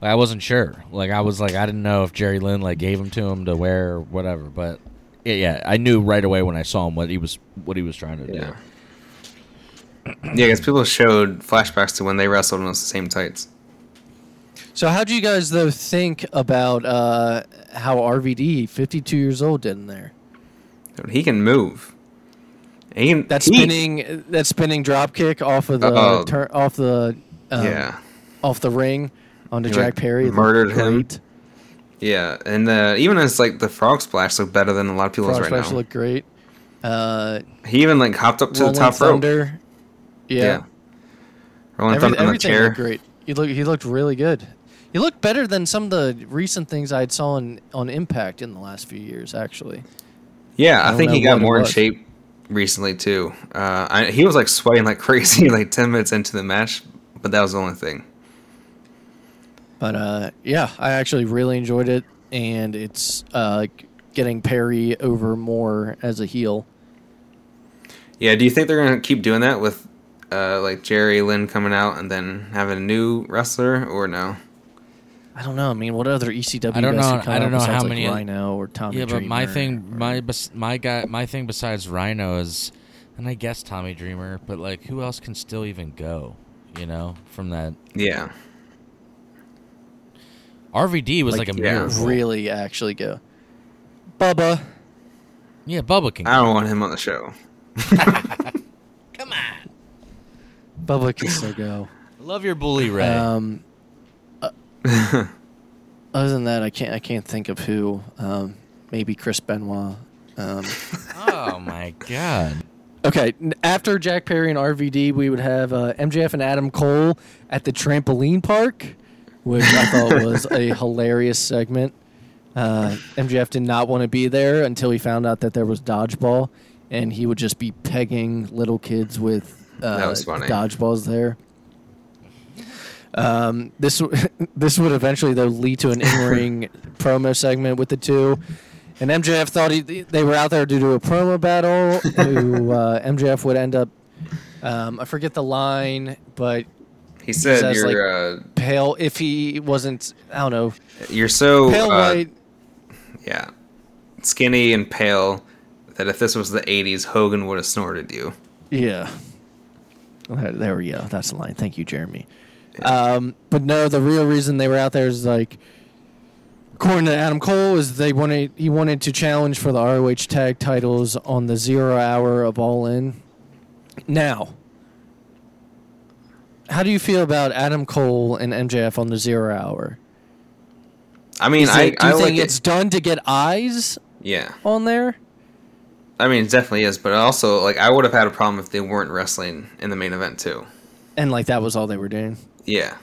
Like, I wasn't sure. Like I was like I didn't know if Jerry Lynn like gave them to him to wear or whatever. But yeah, yeah, I knew right away when I saw him what he was what he was trying to yeah. do. Yeah, because people showed flashbacks to when they wrestled in the same tights. So how do you guys, though, think about uh, how R V D, fifty-two years old, did in there? He can move. He can, that spinning, he... that spinning drop kick off of the tur- off the um, yeah. off the ring onto he Jack like Perry murdered him. Great. Yeah, and uh, even as like the frog splash looked better than a lot of people's frog right now. Frog splash looked great. Uh, he even like hopped up to the top thunder. rope. Yeah, yeah. Rolling Every, thunder on the chair. Looked great. He looked he looked really good. He looked better than some of the recent things I saw on, on Impact in the last few years, actually. Yeah, I, I think he got more in shape recently too. Uh, I, he was like sweating like crazy like ten minutes into the match, but that was the only thing. But uh, yeah, I actually really enjoyed it, and it's uh, getting Perry over more as a heel. Yeah, do you think they're gonna keep doing that with? Uh, like Jerry Lynn coming out and then having a new wrestler, or no? I don't know. I mean, what other E C W? I don't know. I don't know how like many Rhino or Tommy. Yeah, Dreamer but my thing, or, my my guy, my thing besides Rhino is, and I guess Tommy Dreamer, but like, who else can still even go? You know, from that. Yeah. R V D was like, like a yeah. miracle. Really, actually go. Bubba. Yeah, Bubba can. I don't go. want him on the show. Come on. Bubba can still go. Love your bully, Ray. Um, uh, other than that, I can't. I can't think of who. Um, maybe Chris Benoit. Um, oh my God. Okay, after Jack Perry and R V D, we would have uh, M J F and Adam Cole at the trampoline park, which I thought was a hilarious segment. Uh, M J F did not want to be there until he found out that there was dodgeball, and he would just be pegging little kids with. Uh, that was funny. Dodgeballs there. Um, this w- this would eventually though lead to an in-ring promo segment with the two, and M J F thought he, they were out there to do a promo battle. Who uh, M J F would end up? Um, I forget the line, but he said, says, "You're like, uh, pale." If he wasn't, I don't know. You're so pale uh, white. Yeah, skinny and pale. That if this was the eighties, Hogan would have snorted you. Yeah. There we go. That's the line. Thank you, Jeremy. Um, but no, the real reason they were out there is like, according to Adam Cole, is they wanted he wanted to challenge for the R O H tag titles on the zero hour of All In. Now, how do you feel about Adam Cole and M J F on the zero hour? I mean, it, I do you I think like it's it. done to get eyes? Yeah. On there. I mean, it definitely is, but also, like, I would have had a problem if they weren't wrestling in the main event, too. And, like, that was all they were doing? Yeah.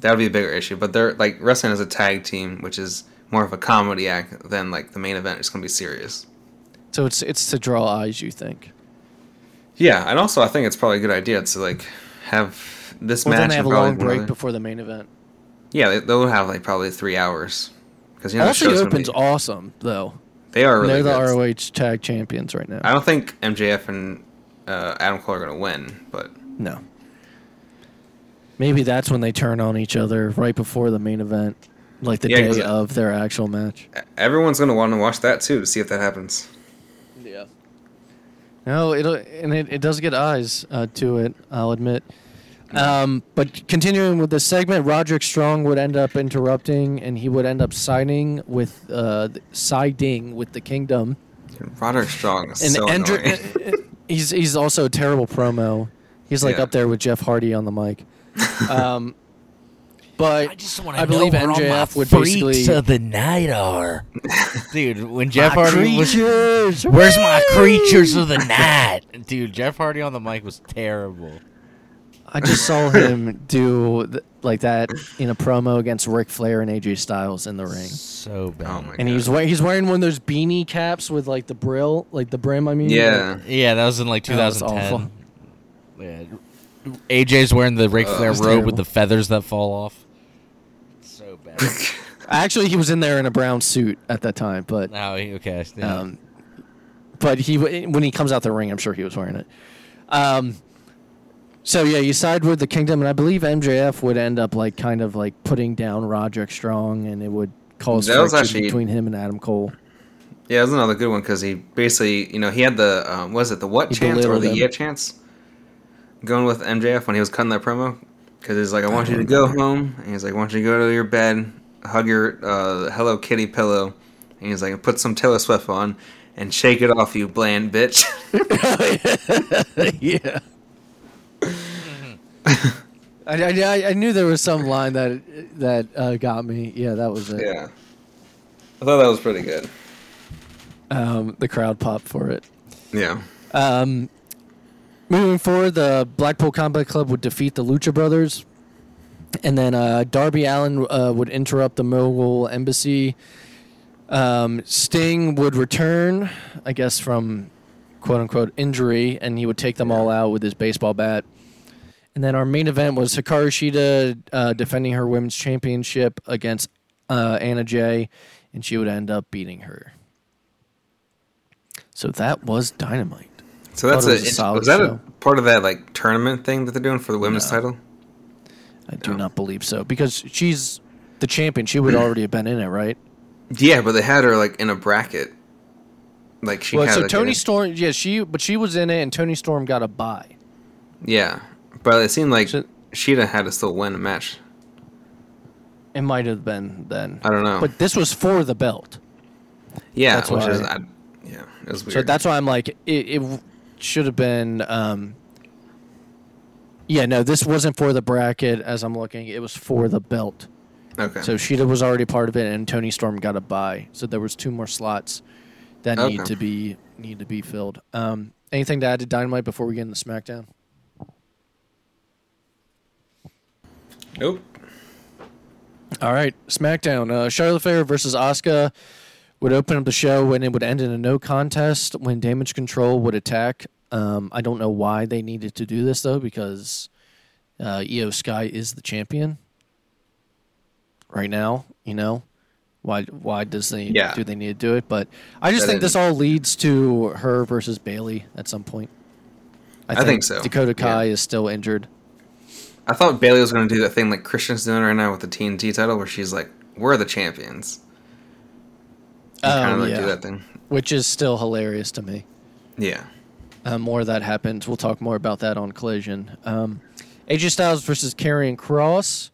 That would be a bigger issue, but they're, like, wrestling as a tag team, which is more of a comedy act than, like, the main event is going to be serious. So it's it's to draw eyes, you think? Yeah, and also I think it's probably a good idea to, like, have this well, match... Well, then they have a long break really... before the main event. Yeah, they, they'll have, like, probably three hours. Because you know, I think it open's be... awesome, though. They are really They're the good. R O H tag champions right now. I don't think M J F and uh, Adam Cole are going to win, but... No. Maybe that's when they turn on each other right before the main event, like the yeah, day of their actual match. Everyone's going to want to watch that, too, to see if that happens. Yeah. No, it'll, and it, it does get eyes uh, to it, I'll admit. Um, but continuing with this segment, Roderick Strong would end up interrupting, and he would end up signing with uh, siding with the Kingdom. Roderick Strong is and so Andrew, annoying. He's he's also a terrible promo. He's like yeah. up there with Jeff Hardy on the mic. Um, but I, just I believe M J F would basically of the night are. Dude, when Jeff my Hardy creatures. was where's my creatures of the night? Dude, Jeff Hardy on the mic was terrible. I just saw him do th- like that in a promo against Ric Flair and A J Styles in the ring. So bad. Oh my and God. he's wearing he's wearing one of those beanie caps with like the brill, like the brim. I mean, yeah, like, yeah, that was in like twenty ten. That was awful. Yeah. A J's wearing the Ric Flair uh, robe terrible. with the feathers that fall off. It's so bad. Actually, he was in there in a brown suit at that time, but oh, okay. Yeah. Um, but he when he comes out the ring, I'm sure he was wearing it. Um, so yeah, you side with the Kingdom, and I believe M J F would end up like kind of like putting down Roderick Strong, and it would cause friction between him and Adam Cole. Yeah, that was another good one because he basically, you know, he had the um, was it the what he chance or the them. yeah chance going with M J F when he was cutting that promo because he's like, I want I you to go home, and he's like, I want you to go to your bed, hug your uh, Hello Kitty pillow, and he's like, put some Taylor Swift on and shake it off, you bland bitch. Yeah. I, I, I knew there was some line that that uh, got me. Yeah, that was it. Yeah, I thought that was pretty good. Um, the crowd popped for it. Yeah. Um, moving forward, the Blackpool Combat Club would defeat the Lucha Brothers, and then uh, Darby Allin uh, would interrupt the Mogul Embassy. Um, Sting would return, I guess, from quote-unquote injury, and he would take them yeah. all out with his baseball bat. And then our main event was Hikaru Shida uh, defending her women's championship against uh, Anna Jay, and she would end up beating her. So that was Dynamite. So that's a, was a solid was that show. a part of that like tournament thing that they're doing for the women's no, title? I do no. not believe so because she's the champion. She would yeah. already have been in it, right? Yeah, but they had her like in a bracket. Like she. Well, had, so like, Toni Storm, yeah, she, but she was in it, and Toni Storm got a bye. Yeah. But it seemed like so, Shida had to still win a match. It might have been then. I don't know. But this was for the belt. Yeah, that's which is I, yeah, it was weird. So that's why I'm like, it, it should have been. Um, yeah, no, this wasn't for the bracket. As I'm looking, it was for the belt. Okay. So Shida was already part of it, and Toni Storm got a bye. So there was two more slots that okay. need to be need to be filled. Um, anything to add to Dynamite before we get into SmackDown? Nope. All right, SmackDown. Uh, Charlotte Flair versus Asuka would open up the show, and it would end in a no contest when Damage Control would attack. Um, I don't know why they needed to do this, though, because uh, Io Sky is the champion right now, you know? Why Why does they yeah. do they need to do it? But I just that think this all leads to her versus Bayley at some point. I think, I think so. Dakota Kai yeah. is still injured. I thought Bayley was going to do that thing like Christian's doing right now with the T N T title where she's like, we're the champions. Oh, um, kind of like yeah. do that thing. Which is still hilarious to me. Yeah. Uh, more of that happens. We'll talk more about that on Collision. Um, A J Styles versus Karrion Kross.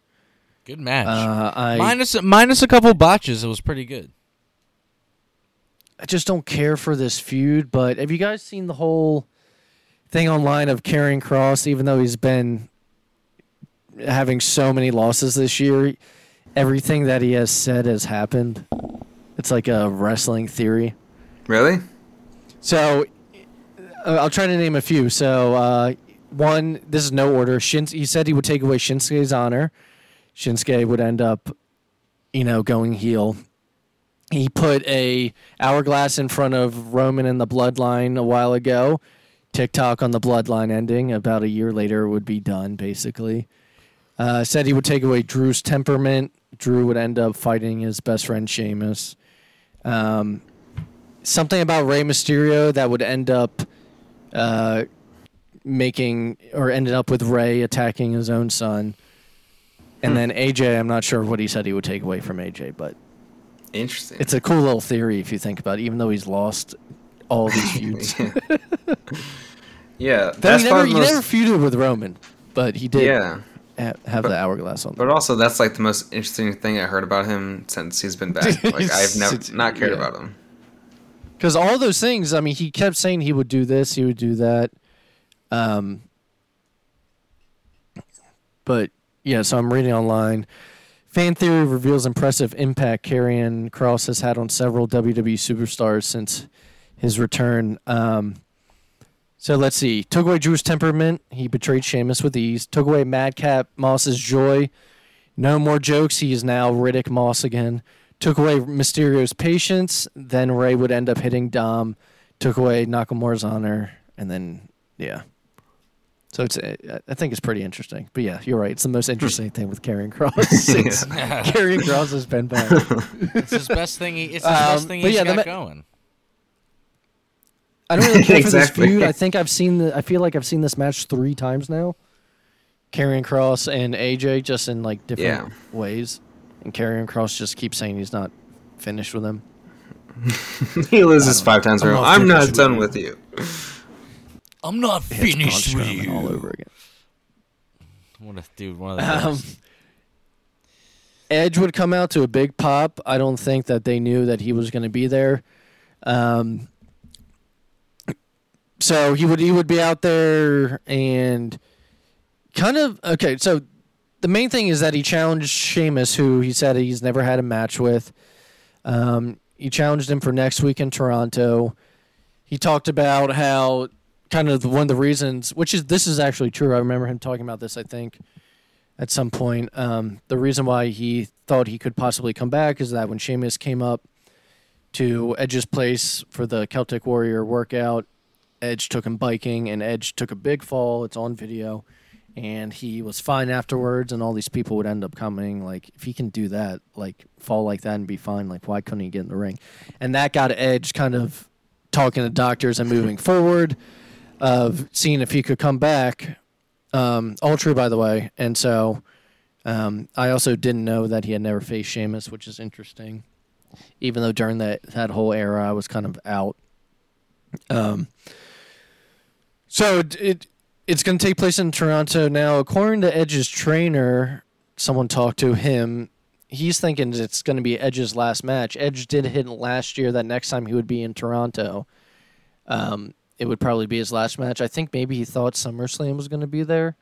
Good match. Uh, I, minus, minus a couple botches, it was pretty good. I just don't care for this feud, but have you guys seen the whole thing online of Karrion Kross, even though he's been having so many losses this year, everything that he has said has happened? It's like a wrestling theory. Really? So, uh, I'll try to name a few. So, uh, one, this is no order. Shins- he said he would take away Shinsuke's honor. Shinsuke would end up, you know, going heel. He put a hourglass in front of Roman and the Bloodline a while ago. TikTok on the Bloodline ending about a year later would be done, basically. Uh, said he would take away Drew's temperament. Drew would end up fighting his best friend, Sheamus. Um, something about Rey Mysterio that would end up uh, making, or ended up with Rey attacking his own son. And hmm. then A J, I'm not sure what he said he would take away from A J, but interesting. It's a cool little theory if you think about it, even though he's lost all these feuds. yeah. yeah that's he never, he most... never feuded with Roman, but he did. Yeah. Have but, the hourglass on. But there. Also, that's like the most interesting thing I heard about him since he's been back. Like I've never not cared yeah. about him. Because all those things, I mean, he kept saying he would do this, he would do that. Um. But yeah, so I'm reading online. Fan theory reveals impressive impact Karrion Kross has had on several W W E superstars since his return. Um. So let's see. Took away Drew's temperament. He betrayed Sheamus with ease. Took away Madcap Moss's joy. No more jokes. He is now Riddick Moss again. Took away Mysterio's patience. Then Rey would end up hitting Dom. Took away Nakamura's honor. And then, yeah. So it's, I think it's pretty interesting. But yeah, you're right. It's the most interesting thing with Karrion Kross. Karrion Kross has been back. It's his best thing. He, it's his um, best thing he's yeah, got ma- going. I don't really care exactly. for this feud. I think I've seen the. I feel like I've seen this match three times now. Karrion Kross and A J just in like different yeah. ways, and Karrion Kross just keeps saying he's not finished with him. He loses five times in a row. I'm not done with you. I'm not finished with you. All over again. What a dude! One of the um, Edge would come out to a big pop. I don't think that they knew that he was going to be there. Um, so he would he would be out there and kind of okay. So the main thing is that he challenged Sheamus, who he said he's never had a match with. Um, he challenged him for next week in Toronto. He talked about how. Kind of one of the reasons, which is this is actually true. I remember him talking about this, I think, at some point. Um, the reason why he thought he could possibly come back is that when Sheamus came up to Edge's place for the Celtic Warrior workout, Edge took him biking, and Edge took a big fall. It's on video. And he was fine afterwards, and all these people would end up coming. Like, if he can do that, like, fall like that and be fine, like, why couldn't he get in the ring? And that got Edge kind of talking to doctors and moving forward. Of seeing if he could come back, um, all true, by the way. And so um, I also didn't know that he had never faced Sheamus, which is interesting, even though during that, that whole era I was kind of out. Um, so it it's going to take place in Toronto now. According to Edge's trainer, someone talked to him. He's thinking it's going to be Edge's last match. Edge did hit last year that next time he would be in Toronto. Um It would probably be his last match. I think maybe he thought SummerSlam was going to be there.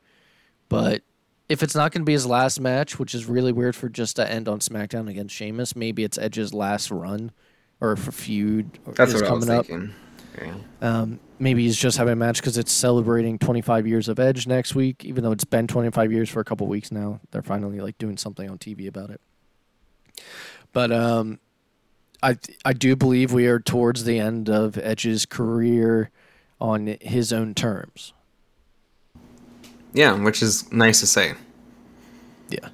But if it's not going to be his last match, which is really weird for just to end on SmackDown against Sheamus, maybe it's Edge's last run or for feud. Or That's what I was thinking. Yeah. Um, maybe he's just having a match because it's celebrating twenty-five years of Edge next week, even though it's been twenty-five years for a couple weeks now. They're finally like doing something on T V about it. But... um, I I do believe we are towards the end of Edge's career on his own terms. Yeah, which is nice to say. Yeah.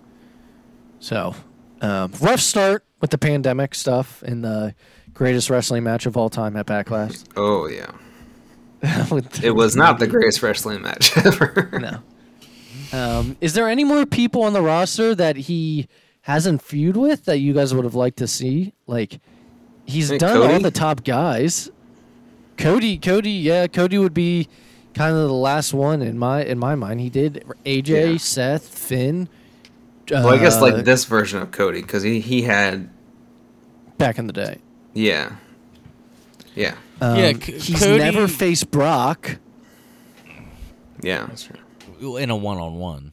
So, um, rough start with the pandemic stuff and the greatest wrestling match of all time at Backlash. Oh, yeah. It was not the greatest wrestling match ever. No. Um, is there any more people on the roster that he hasn't feud with that you guys would have liked to see? Like, he's hey, done Cody? all the top guys. Cody, Cody, yeah, Cody would be kind of the last one in my in my mind. He did A J, yeah. Seth, Finn. Well, uh, I guess like this version of Cody because he, he had back in the day. Yeah, yeah, um, yeah. C- he's Cody... never faced Brock. Yeah, that's true. In a one-on-one.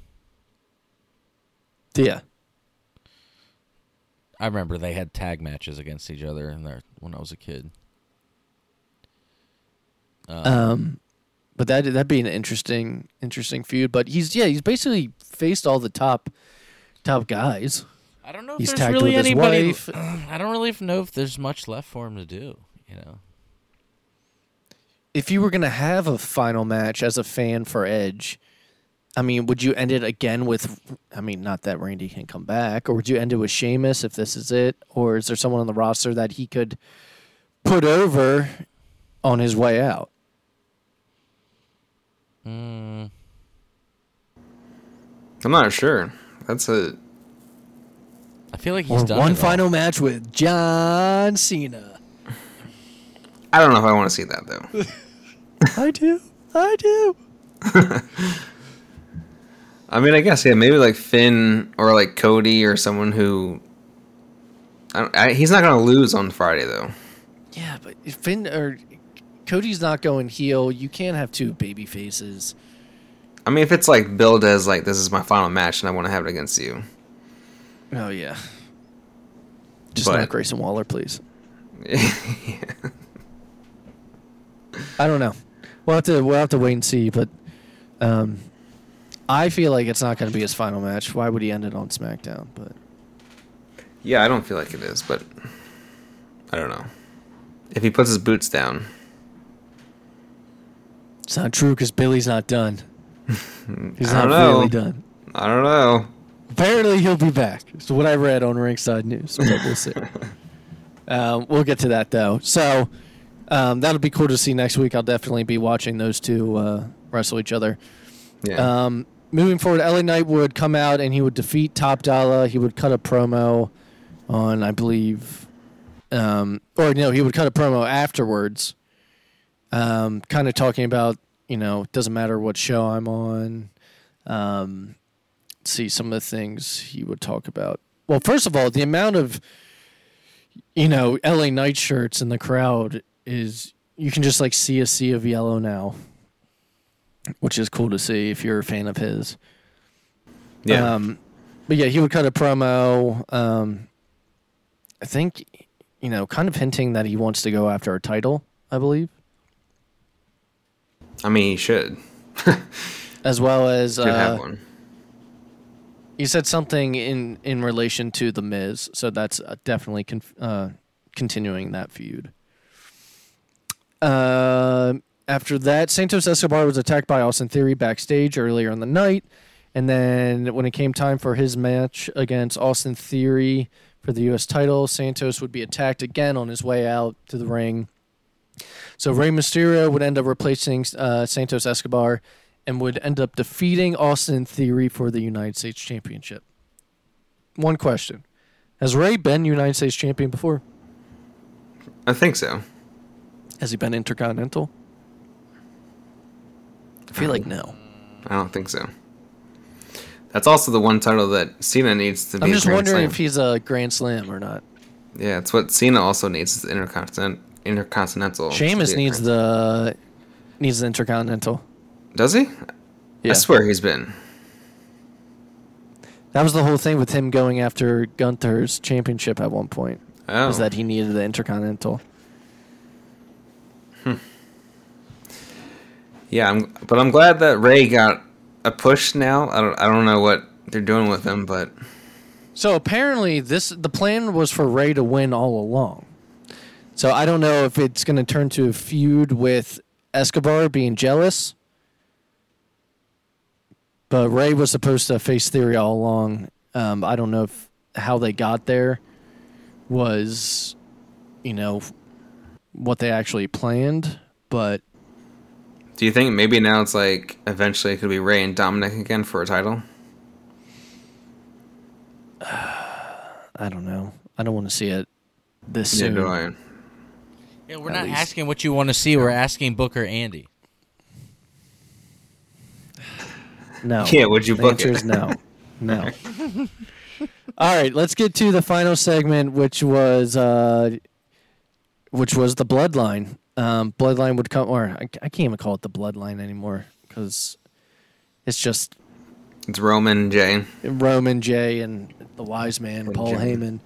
Yeah. I remember they had tag matches against each other in there when I was a kid. Um, um, but that that'd be an interesting, interesting feud. But he's yeah, he's basically faced all the top, top guys. I don't know. If he's there's really anybody. Wife. I don't really know if there's much left for him to do. You know, if you were gonna have a final match as a fan for Edge. I mean, would you end it again with, I mean, not that Randy can come back, or would you end it with Sheamus if this is it? Or is there someone on the roster that he could put over on his way out? Mm. I'm not sure. That's a... I feel like he's or done one final all. match with John Cena. I don't know if I want to see that, though. I do. I do. I mean, I guess, yeah, maybe like Finn or like Cody or someone who... I don't, I, he's not going to lose on Friday, though. Yeah, but if Finn or Cody's not going heel. You can't have two baby faces. I mean, if it's like billed as like, this is my final match and I want to have it against you. Oh, yeah. Just but, not Grayson Waller, please. Yeah. I don't know. We'll have to, we'll have to wait and see, but... Um, I feel like it's not going to be his final match. Why would he end it on SmackDown? But yeah, I don't feel like it is, but I don't know. If he puts his boots down. It's not true because Billy's not done. He's not know. really done. I don't know. Apparently, he'll be back. It's what I read on Ringside News, but we'll see. um, we'll get to that, though. So um, that'll be cool to see next week. I'll definitely be watching those two uh, wrestle each other. Yeah. Um, moving forward, L A Knight would come out, and he would defeat Top Dollar. He would cut a promo on, I believe, um, or no, he would cut a promo afterwards, um, kind of talking about, you know, it doesn't matter what show I'm on. Um, see some of the things he would talk about. Well, first of all, the amount of, you know, L A Knight shirts in the crowd is, you can just like see a sea of yellow now, which is cool to see if you're a fan of his. Yeah. Um, but yeah, he would cut a promo. Um, I think, you know, kind of hinting that he wants to go after a title, I believe. I mean, he should. As well as, uh, have one. He said something in, in relation to The Miz, so that's definitely con- uh, continuing that feud. Uh, after that, Santos Escobar was attacked by Austin Theory backstage earlier in the night, and then when it came time for his match against Austin Theory for the U S title, Santos would be attacked again on his way out to the ring. So Rey Mysterio would end up replacing uh, Santos Escobar and would end up defeating Austin Theory for the United States Championship. One question. Has Rey been United States Champion before? I think so. Has he been Intercontinental? I feel um, like no. I don't think so. That's also the one title that Cena needs to be. I'm just wondering Slam. if he's a Grand Slam or not. Yeah, it's what Cena also needs is the Intercontinent, Intercontinental. Sheamus needs the, needs the Intercontinental. Does he? Yeah. I swear he's been. That was the whole thing with him going after Gunther's championship at one point. Oh. Was that he needed the Intercontinental. Hmm. Yeah, I'm, but I'm glad that Rey got a push now. I don't, I don't know what they're doing with him, but... So apparently this the plan was for Rey to win all along. So I don't know if it's going to turn to a feud with Escobar being jealous... But Rey was supposed to face Theory all along. Um, I don't know if how they got there was, you know, what they actually planned. But do you think maybe now it's like eventually it could be Rey and Dominic again for a title? Uh, I don't know. I don't want to see it this yeah, soon. Do I? Yeah, we're At not least. asking what you want to see. We're asking Booker Andy. No. Yeah, would you the book it? The answer is no. No. All right, let's get to the final segment, which was uh, which was the Bloodline. Um, Bloodline would come, or I, I can't even call it the Bloodline anymore because it's just it's Roman J. Roman J. and the Wise Man Roman Paul J. Heyman.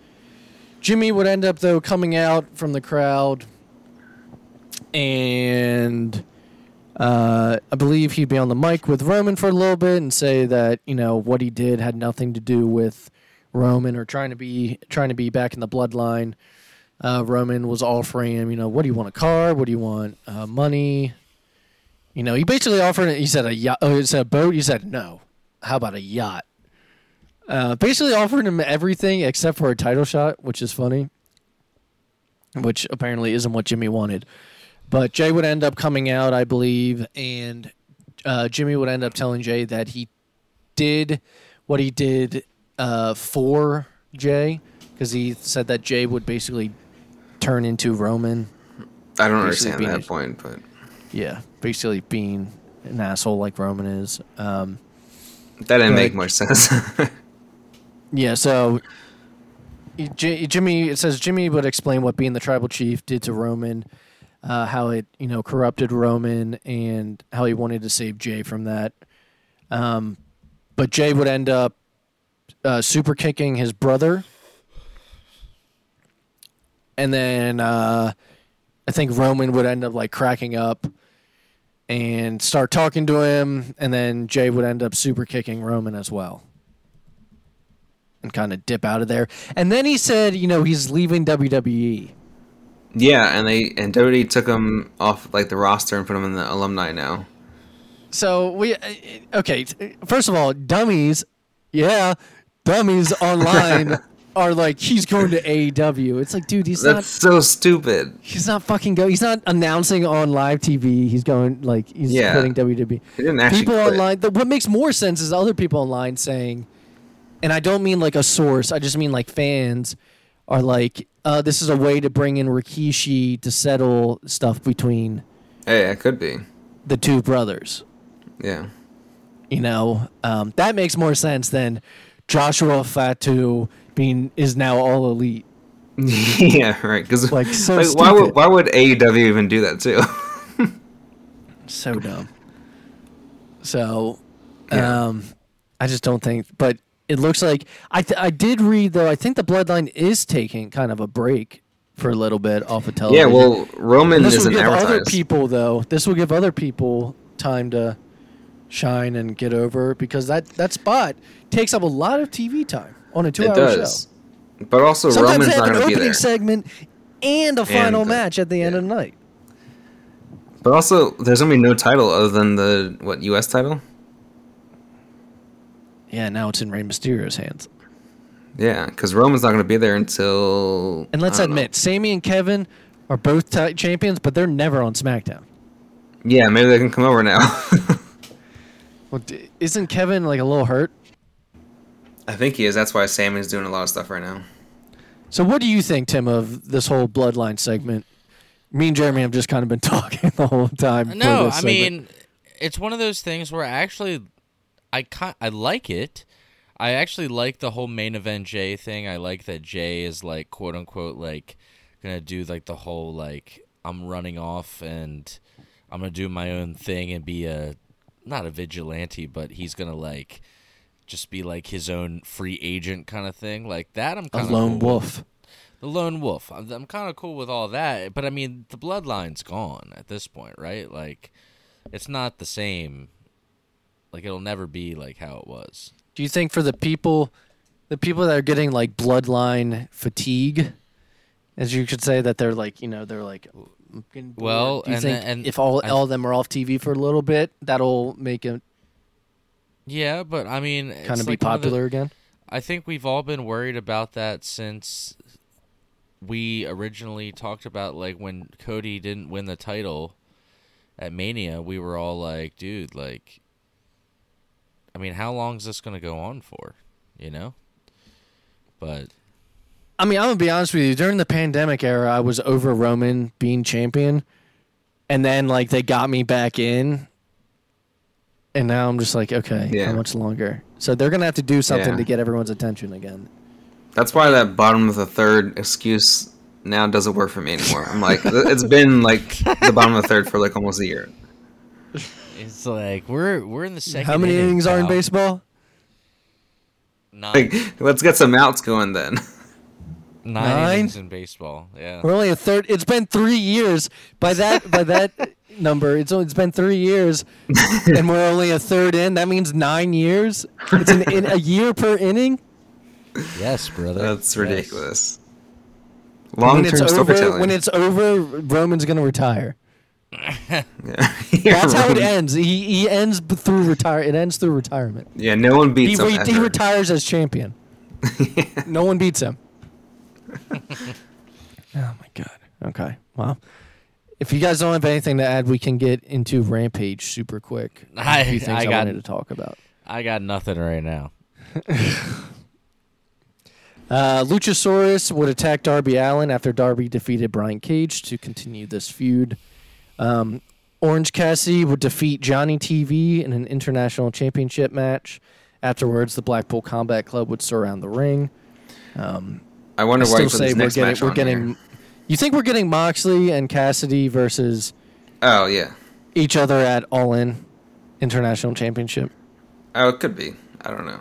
Jimmy would end up though coming out from the crowd, and. Uh, I believe he'd be on the mic with Roman for a little bit and say that, you know, what he did had nothing to do with Roman or trying to be trying to be back in the Bloodline. Uh, Roman was offering him, you know, what do you want, a car? What do you want, uh, money? You know, he basically offered it. He said a yacht. Oh, he said a boat. He said no. How about a yacht? Uh, basically offered him everything except for a title shot, which is funny, which apparently isn't what Jimmy wanted. But Jay would end up coming out, I believe, and uh, Jimmy would end up telling Jay that he did what he did uh, for Jay, because he said that Jay would basically turn into Roman. I don't understand that a, point, but... Yeah, basically being an asshole like Roman is. Um, that didn't but, make much sense. Yeah, so... J- Jimmy, it says Jimmy would explain what being the tribal chief did to Roman... Uh, how it, you know, corrupted Roman and how he wanted to save Jay from that. Um, but Jay would end up uh, super kicking his brother. And then uh, I think Roman would end up, like, cracking up and start talking to him. And then Jay would end up super kicking Roman as well. And kind of dip out of there. And then he said, you know, he's leaving W W E. Yeah, and they and W W E took him off like the roster and put him in the alumni now. So we okay. First of all, dummies, yeah, dummies online are like he's going to A E W. It's like, dude, he's that's not, so stupid. He's not fucking go. He's not announcing on live T V. He's going like he's yeah. quitting W W E. He didn't actually people quit. Online. The, what makes more sense is other people online saying, and I don't mean like a source. I just mean like fans are like, uh, this is a way to bring in Rikishi to settle stuff between. Hey, it could be the two brothers. Yeah, you know um, that makes more sense than Joshua Fatu being is now all elite. Yeah, right. Because like, so like why would why would A E W even do that too? So dumb. So, yeah. um, I just don't think. But it looks like I th- I did read though. I think the Bloodline is taking kind of a break for a little bit off of television. Yeah, well, Roman this isn't will give advertised. Other people though. This will give other people time to shine and get over because that, that spot takes up a lot of T V time on a two-hour does. show. But also sometimes Roman's not going to be there. Sometimes an opening segment and a final and, uh, match at the end yeah. of the night. But also, there's going to be no title other than the, what, U S title? Yeah, now it's in Rey Mysterio's hands. Yeah, because Roman's not going to be there until... And let's admit, know. Sami and Kevin are both t- champions, but they're never on SmackDown. Yeah, maybe they can come over now. Well, isn't Kevin like a little hurt? I think he is. That's why Sam is doing a lot of stuff right now. So what do you think, Tim, of this whole Bloodline segment? Me and Jeremy have just kind of been talking the whole time. No, I mean, it's one of those things where actually I, I like it. I actually like the whole main event Jay thing. I like that Jay is like, quote unquote, like going to do like the whole like I'm running off and I'm going to do my own thing and be a not a vigilante, but he's going to like just be like his own free agent kind of thing. Like that I'm kind of a lone cool wolf. With. The lone wolf. I'm, I'm kind of cool with all that, but I mean, the Bloodline's gone at this point, right? Like it's not the same. Like it'll never be like how it was. Do you think for the people the people that are getting like Bloodline fatigue, as you could say, that they're like, you know, they're like well, do you and, think and if all, I, all of them are off T V for a little bit, that'll make it yeah, but I mean kind it's of like be popular the, again? I think we've all been worried about that since we originally talked about like when Cody didn't win the title at Mania, we were all like, dude, like I mean, how long is this going to go on for, you know? But I mean, I'm going to be honest with you. During the pandemic era, I was over Roman being champion. And then, like, they got me back in. And now I'm just like, okay, yeah. how much longer? So they're going to have to do something yeah. to get everyone's attention again. That's why that bottom of the third excuse now doesn't work for me anymore. I'm like, it's been, like, the bottom of the third for, like, almost a year. It's like, we're we're in the second How many inning innings now. Are in baseball? Nine. Like, let's get some outs going then. Nine, Nine innings in baseball. Yeah, we're only a third. It's been three years by that by that number. It's only, it's been three years, and we're only a third in. That means nine years. It's an in, a year per inning. Yes, brother. That's ridiculous. Yes. Long-term storytelling. When it's over, Roman's gonna retire. Yeah, that's how it ends. He he ends through retire. It ends through retirement. Yeah, no one beats he, him. He, he retires as champion. Yeah. No one beats him. Oh my god. Okay. Well, if you guys don't have anything to add, we can get into Rampage super quick. I, things I, I got, wanted to talk about. I got nothing right now. uh, Luchasaurus would attack Darby Allin after Darby defeated Brian Cage to continue this feud. Um, Orange Cassidy would defeat Johnny T V in an international championship match. Afterwards, the Blackpool Combat Club would surround the ring. Um, I wonder I why for this next getting, match we're on getting, here. You think we're getting Moxley and Cassidy versus oh yeah each other at All In International Championship? Oh, it could be. I don't know.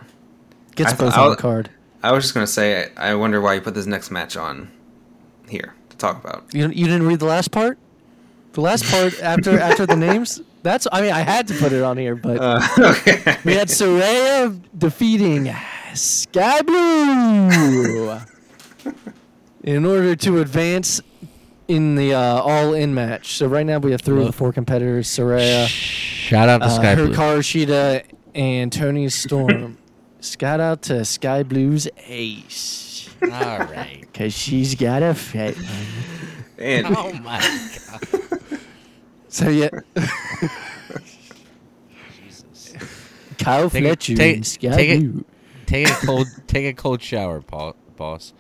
Gets I, both I'll, on the card. I was just gonna say. I, I wonder why you put this next match on here to talk about. You you didn't read the last part. The last part after after the names. That's. I mean, I had to put it on here, but uh, okay. We had Saraya defeating Sky Blue. In order to advance in the uh, all-in match. So right now we have three of the four competitors, Saraya, Shout out to uh, Sky Blue. Hikaru Shida and Tony Storm. Shout out to Sky Blue's ace. All right. Because she's got a fit. And oh, my God. So, yeah. Jesus. Kyle take Fletcher a, take, Sky take Blue. A, take, a cold, take a cold shower, Paul, boss.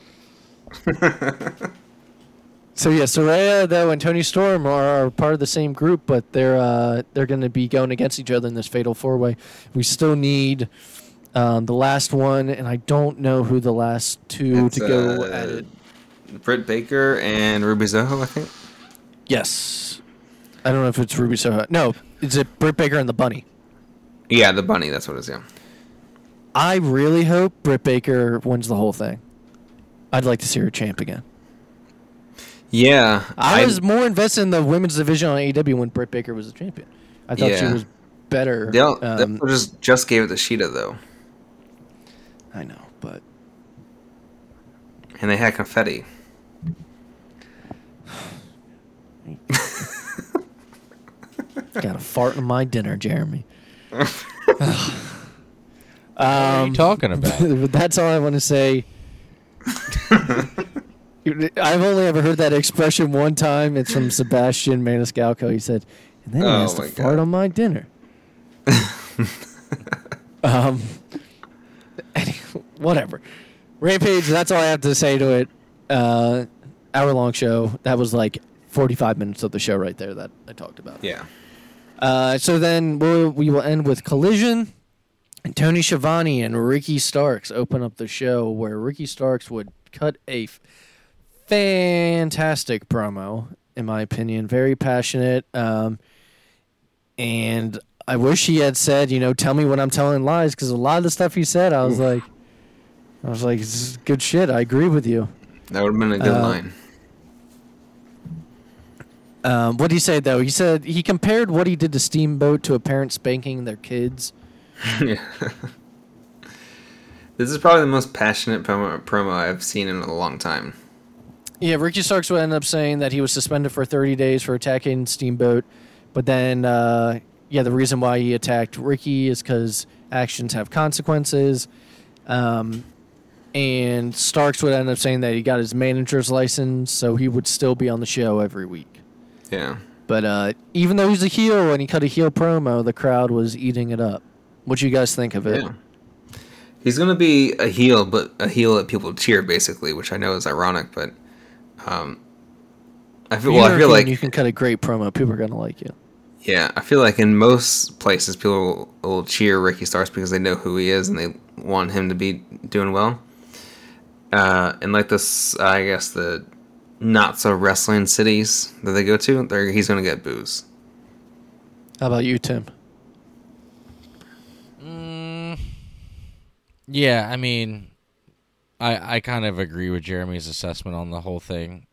So, yeah, Saraya, though, and Tony Storm are, are part of the same group, but they're uh, they're going to be going against each other in this Fatal four-way. We still need um, the last one, and I don't know who the last two it's, to go uh, at it. Britt Baker and Ruby Soho, I think? Yes. I don't know if it's Ruby Soho. No, is it Britt Baker and the Bunny? Yeah, the Bunny, that's what it is, yeah. I really hope Britt Baker wins the whole thing. I'd like to see her champ again. Yeah. I, I was more invested in the women's division on A E W when Britt Baker was the champion. I thought yeah. she was better. They all, um, they just, just gave it to Shida, though. I know, but... And they had confetti. Got a fart in my dinner, Jeremy. um, what are you talking about? That's all I want to say. I've only ever heard that expression one time. It's from Sebastian Maniscalco. He said, and then he oh has to fart God. on my dinner. um, whatever. Rampage, that's all I have to say to it. Uh, hour-long show. That was like forty-five minutes of the show right there that I talked about. Yeah. Uh, so then we'll, we will end with Collision. And Tony Schiavone and Ricky Starks open up the show where Ricky Starks would cut a... F- Fantastic promo, in my opinion. Very passionate. Um, and I wish he had said, you know, tell me when I'm telling lies, because a lot of the stuff he said, I was Ooh. like, I was like, this is good shit. I agree with you. That would have been a good uh, line. Um, what did he say, though? He said he compared what he did to Steamboat to a parent spanking their kids. Yeah. This is probably the most passionate promo, promo I've seen in a long time. Yeah, Ricky Starks would end up saying that he was suspended for thirty days for attacking Steamboat. But then, uh, yeah, the reason why he attacked Ricky is because actions have consequences. Um, and Starks would end up saying that he got his manager's license, so he would still be on the show every week. Yeah. But uh, even though he's a heel and he cut a heel promo, the crowd was eating it up. What do you guys think of it? Yeah. He's going to be a heel, but a heel that people cheer, basically, which I know is ironic, but... Um, I feel, well, I feel like you can cut a great promo. People are going to like you. Yeah, I feel like in most places people will, will cheer Ricky Starks because they know who he is and they want him to be doing well. Uh, and like this, I guess the not so wrestling cities that they go to, he's going to get boos. How about you, Tim? Mm, yeah, I mean. I, I kind of agree with Jeremy's assessment on the whole thing.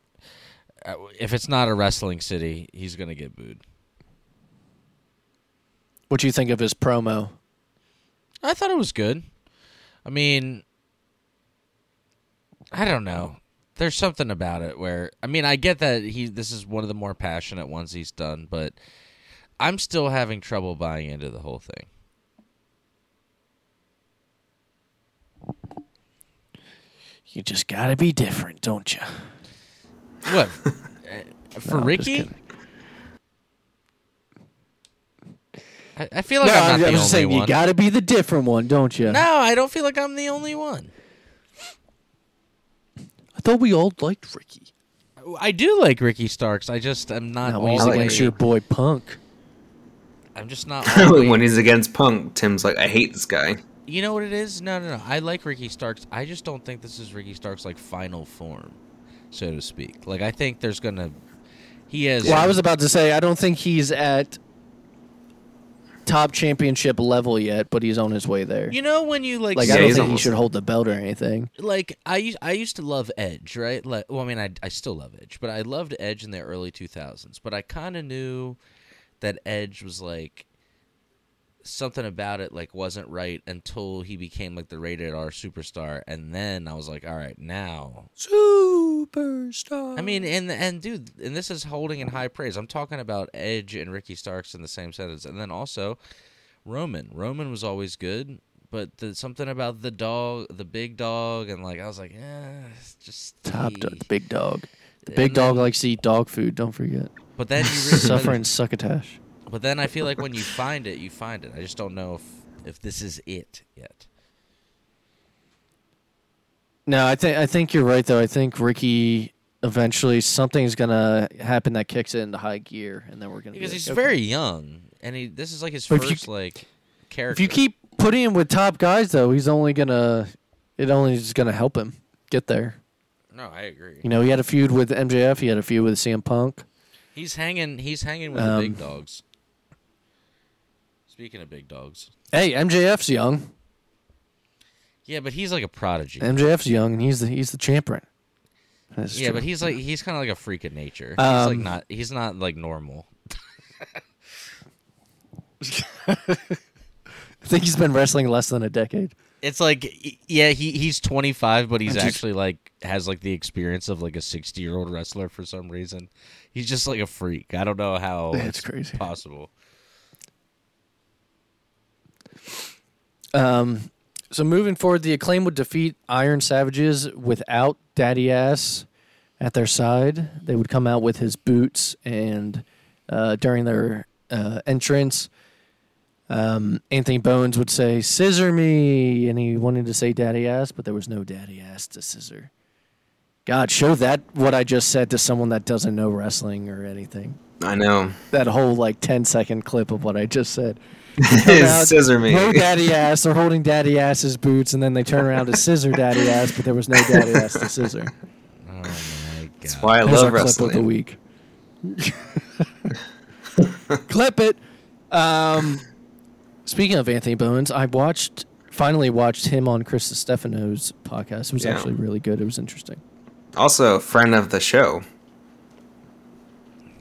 If it's not a wrestling city, he's going to get booed. What do you think of his promo? I thought it was good. I mean, I don't know. There's something about it where, I mean, I get that he. This is one of the more passionate ones he's done, but I'm still having trouble buying into the whole thing. You just gotta be different, don't you? What? For no, Ricky? I, I feel like no, I'm not I'm the only saying, one. You gotta be the different one, don't you? No, I don't feel like I'm the only one. I thought we all liked Ricky. I do like Ricky Starks. I just am not. No, always like against your boy Punk. I'm just not. When he's against Punk, Tim's like, I hate this guy. You know what it is? No, no, no. I like Ricky Starks. I just don't think this is Ricky Starks' like final form, so to speak. Like I think there's gonna he has. Well, I was about to say I don't think he's at top championship level yet, but he's on his way there. You know when you like, like yeah, I don't think he should hold the belt or anything. Like I, I used to love Edge, right? Like, well, I mean, I, I still love Edge, but I loved Edge in the early two thousands. But I kind of knew that Edge was like. Something about it like wasn't right until he became like the rated R superstar, and then I was like, all right, now. Two. superstar. I mean, and and dude, and this is holding in high praise. I'm talking about Edge and Ricky Starks in the same sentence, and then also Roman. Roman was always good, but the, something about the dog, the big dog, and like I was like, yeah, it's just top dog, the big dog. The big and dog then, likes to eat dog food. Don't forget. But then you really, suffering succotash. But then I feel like when you find it, you find it. I just don't know if, if this is it yet. No, I think I think you're right though. I think Ricky eventually something's gonna happen that kicks it into high gear, and then we're gonna because be he's like, okay. very young, and he this is like his but first you, like character. If you keep putting him with top guys though, he's only gonna it only is gonna help him get there. No, I agree. You know, he had a feud with M J F. He had a feud with C M Punk. He's hanging. He's hanging with um, the big dogs. Speaking of big dogs, hey, M J F's young. Yeah, but he's like a prodigy. M J F's young, and he's the he's the champion. That's yeah, true. But he's like he's kind of like a freak of nature. Um, he's like not he's not like normal. I think he's been wrestling less than a decade. It's like, yeah, he, he's twenty-five, but he's just, actually, like, has, like, the experience of, like, a sixty-year-old wrestler for some reason. He's just, like, a freak. I don't know how it's crazy. Possible. Um, so, moving forward, the Acclaim would defeat Iron Savages without Daddy Ass at their side. They would come out with his boots, and uh, during their uh, entrance... Um, Anthony Bones would say, scissor me, and he wanted to say daddy ass, but there was no daddy ass to scissor. God, show that what I just said to someone that doesn't know wrestling or anything. I know. That whole, like, ten-second clip of what I just said. Out, scissor me. No daddy ass, they're holding daddy ass's boots, and then they turn around to scissor daddy ass, but there was no daddy ass to scissor. Oh, my God. That's why I There's love wrestling. Clip of the week. Clip it. Um... Speaking of Anthony Bowens, I watched finally watched him on Chris Stefano's podcast. It was yeah. actually really good. It was interesting. Also, friend of the show.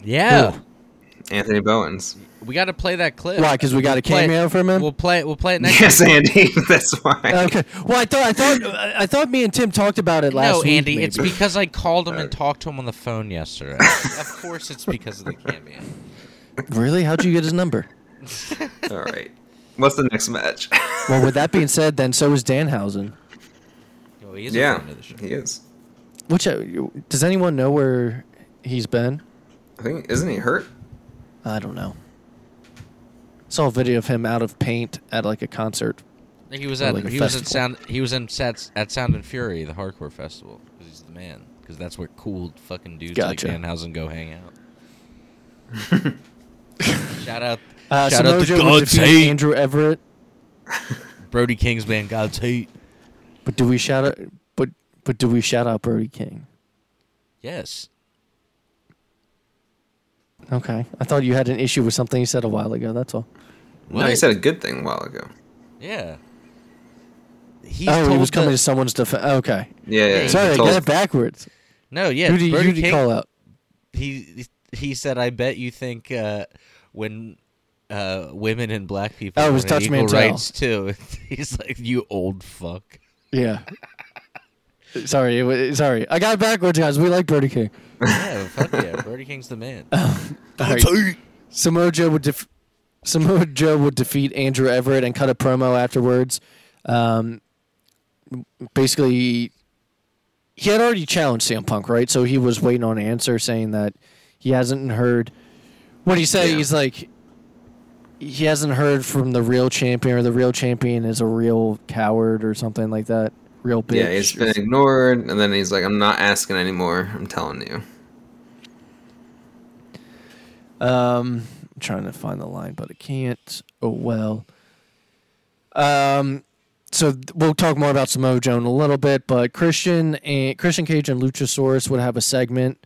Yeah. Ooh. Anthony Bowens. We got to play that clip. Why? Because we got a cameo from him. We'll play it. We'll play it next. Yes, week. Andy. That's why. Okay. Well, I thought I thought I thought me and Tim talked about it last. No, week, Andy. Maybe. It's because I called him and talked to him on the phone yesterday. Of course, it's because of the cameo. Really? How'd you get his number? All right. What's the next match? Well, with that being said, then so is Danhausen. Well, he is yeah, a friend of the show. He is. Which uh, does anyone know where he's been? I think isn't he hurt? I don't know. Saw a video of him out of paint at like a concert. He was at like he was at sound he was in sets at Sound and Fury, the hardcore festival, because he's the man. Because that's where cool fucking dudes gotcha. like Danhausen go hang out. Shout out. Uh, Shout out to God's Hate. Andrew Everett. Brody King's band, God's Hate. But do we shout out? But but do we shout out Brody King? Yes. Okay, I thought you had an issue with something you said a while ago. That's all. What? No, you said a good thing a while ago. Yeah. He oh, he was coming the... to someone's defense. Okay. Yeah. yeah, yeah Sorry, I got it backwards. No, yeah. Who do you, who do you King, call out? He he said, "I bet you think uh, when." Uh, women and black people. Oh, it was touch me and tell. Rights too. He's like, you old fuck. Yeah. sorry, it was, sorry. I got it backwards, guys. We like Brody King. Yeah, fuck yeah. Brody King's the man. Um, right. Samoa Joe would def- Samoa Joe would defeat Andrew Everett and cut a promo afterwards. Um, basically, he had already challenged C M Punk, right? So he was waiting on an answer, saying that he hasn't heard. What he said, yeah. he's like. He hasn't heard from the real champion, or the real champion is a real coward or something like that. Real bitch. Yeah, he's been ignored, and then he's like, I'm not asking anymore. I'm telling you. Um, I'm trying to find the line, but I can't. Oh, well. Um, so we'll talk more about Samoa Joe in a little bit, but Christian and Christian Cage and Luchasaurus would have a segment.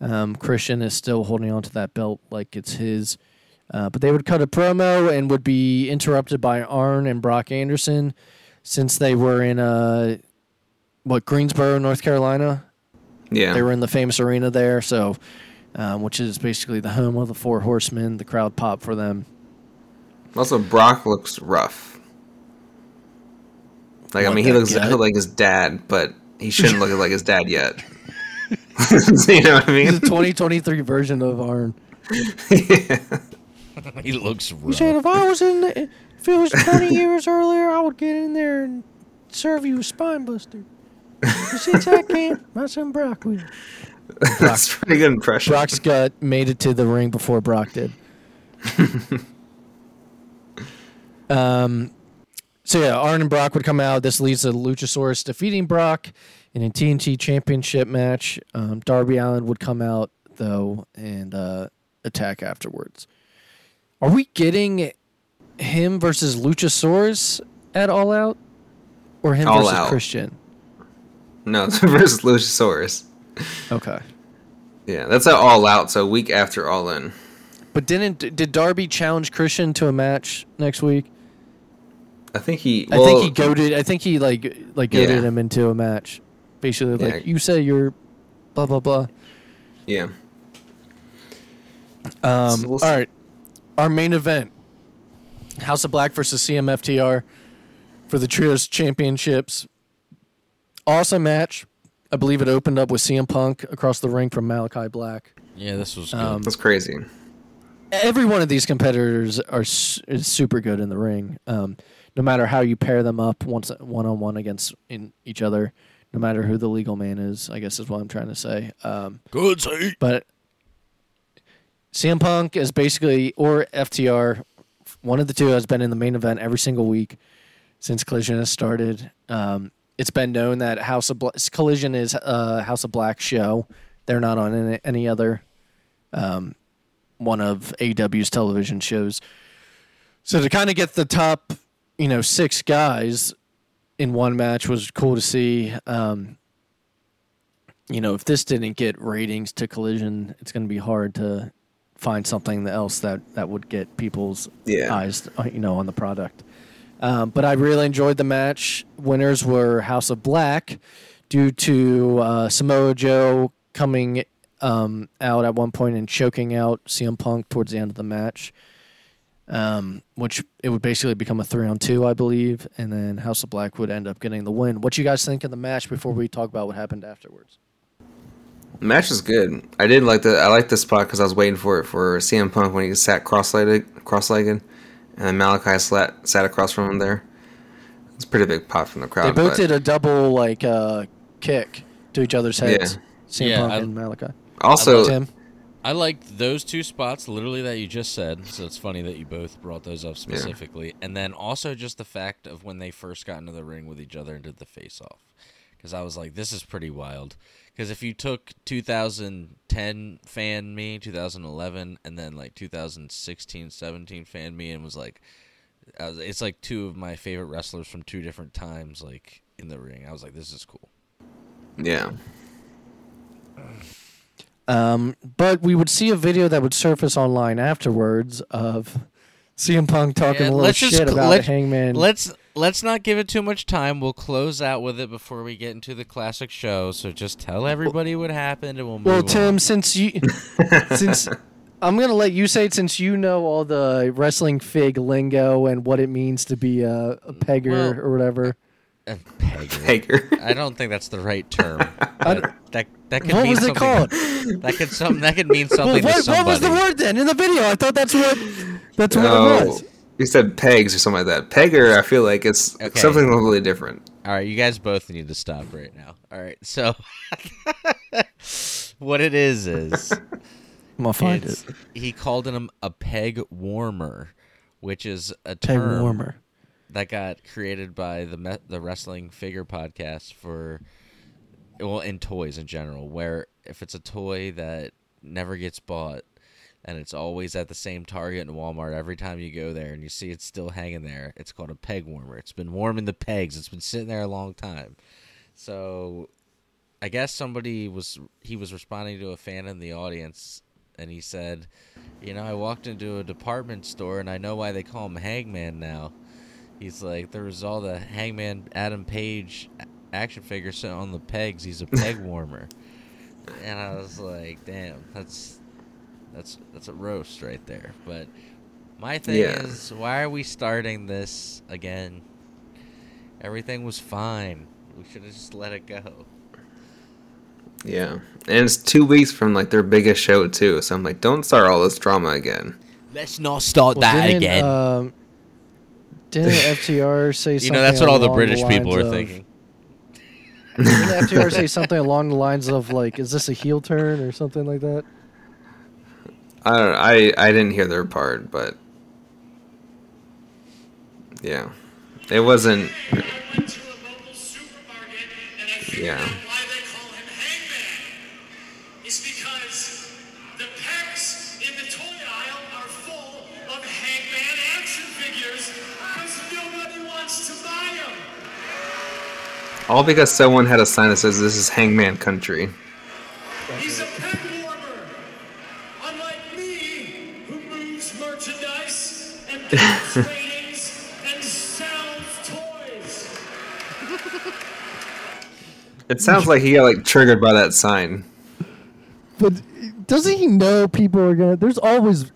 Um, Christian is still holding on to that belt like it's his. Uh, but they would cut a promo and would be interrupted by Arn and Brock Anderson since they were in, uh, what, Greensboro, North Carolina? Yeah. They were in the famous arena there, so um, which is basically the home of the Four Horsemen. The crowd popped for them. Also, Brock looks rough. Like, like I mean, he looks like his dad, but he shouldn't look like his dad yet. You know what I mean? The twenty twenty-three version of Arn. Yeah. He looks rough. He said, if I was in the, if it was twenty years earlier, I would get in there and serve you a spine buster. But since I can't, my son Brock will. That's a pretty good impression. Brock's gut made it to the ring before Brock did. um, so yeah, Arn and Brock would come out. This leads to Luchasaurus defeating Brock in a T N T Championship match. Um, Darby Allin would come out though and uh, attack afterwards. Are we getting him versus Luchasaurus at All Out, or him all versus out. Christian? No, it's versus Luchasaurus. Okay. Yeah, that's at All Out. So week after All In. But didn't did Darby challenge Christian to a match next week? I think he. Well, I think he goaded. I think he like like goaded yeah. him into a match, basically like yeah. you say you're, blah blah blah. Yeah. Um. So we'll all right. Our main event: House of Black versus C M F T R for the Trios Championships. Awesome match. I believe it opened up with C M Punk across the ring from Malachi Black. Yeah, this was good. Um, that's crazy. Every one of these competitors are is super good in the ring. Um, no matter how you pair them up, once one on one against in each other, no matter who the legal man is, I guess is what I'm trying to say. Um, good say. But C M Punk is basically, or F T R, one of the two has been in the main event every single week since Collision has started. Um, it's been known that House of Bla- Collision is a House of Black show. They're not on any, any other. Um, one of A W's television shows. So to kind of get the top, you know, six guys in one match was cool to see. Um, you know, if this didn't get ratings to Collision, it's going to be hard to find something else that, that would get people's yeah. eyes, you know, on the product. Um, but I really enjoyed the match. Winners were House of Black due to uh, Samoa Joe coming Um, out at one point and choking out C M Punk towards the end of the match, um, which it would basically become a three on two, I believe, and then House of Black would end up getting the win. What you guys think of the match before we talk about what happened afterwards? The match is good. I did like the I liked the spot because I was waiting for it for C M Punk when he sat cross-legged, cross-legged and Malachi sat, sat across from him there. It's a pretty big pop from the crowd. They both but... did a double like uh, kick to each other's heads. Yeah. C M yeah, Punk I... and Malachi. Also, I liked, him. I liked those two spots, literally, that you just said. So it's funny that you both brought those up specifically. Yeah. And then also just the fact of when they first got into the ring with each other and did the face-off. Because I was like, this is pretty wild. Because if you took two thousand ten fan me, two thousand eleven, and then like two thousand sixteen, seventeen fan me, and was like, I was, it's like two of my favorite wrestlers from two different times, like in the ring. I was like, this is cool. Yeah. Um, but we would see a video that would surface online afterwards of C M Punk talking yeah, a little shit just, about let, Hangman. Let's let's not give it too much time. We'll close out with it before we get into the classic show. So just tell everybody what happened, and we'll move well, on. Well, Tim, since you, since I'm gonna let you say it, since you know all the wrestling fig lingo and what it means to be a, a pegger well, or whatever. A pegger. Pegger. I don't think that's the right term. That that could what mean was something, it called? That could some that could mean something. Well, what, to somebody. What was the word then in the video? I thought that's what that's no, what it was. You said pegs or something like that. Pegger. I feel like it's okay. Something totally different. All right, you guys both need to stop right now. All right, so what it is is I'm gonna find it. He called him a peg warmer, which is a term peg warmer. That got created by the me- the Wrestling Figure Podcast for. Well, in toys in general, where if it's a toy that never gets bought and it's always at the same Target and Walmart every time you go there and you see it's still hanging there, it's called a peg warmer. It's been warming the pegs. It's been sitting there a long time. So I guess somebody was – he was responding to a fan in the audience, and he said, you know, I walked into a department store, and I know why they call him Hangman now. He's like, there was all the Hangman Adam Page – action figure sitting on the pegs. He's a peg warmer. And I was like, damn, that's that's that's a roast right there. But my thing yeah. is, why are we starting this again? Everything was fine. We should have just let it go. Yeah, and it's two weeks from like their biggest show too, so I'm like, don't start all this drama again. Let's not start well, that didn't, again. Um, didn't F T R say something? You know, that's what all the British the people are of, thinking. Didn't F T R say something along the lines of like, "Is this a heel turn or something like that"? I don't. Know. I I didn't hear their part, but yeah, it wasn't. Yeah. All because someone had a sign that says this is Hangman Country. He's a pet warmer. Unlike me, who moves merchandise and builds ratings and sells toys. It sounds like he got like triggered by that sign. But doesn't he know people are gonna there's always it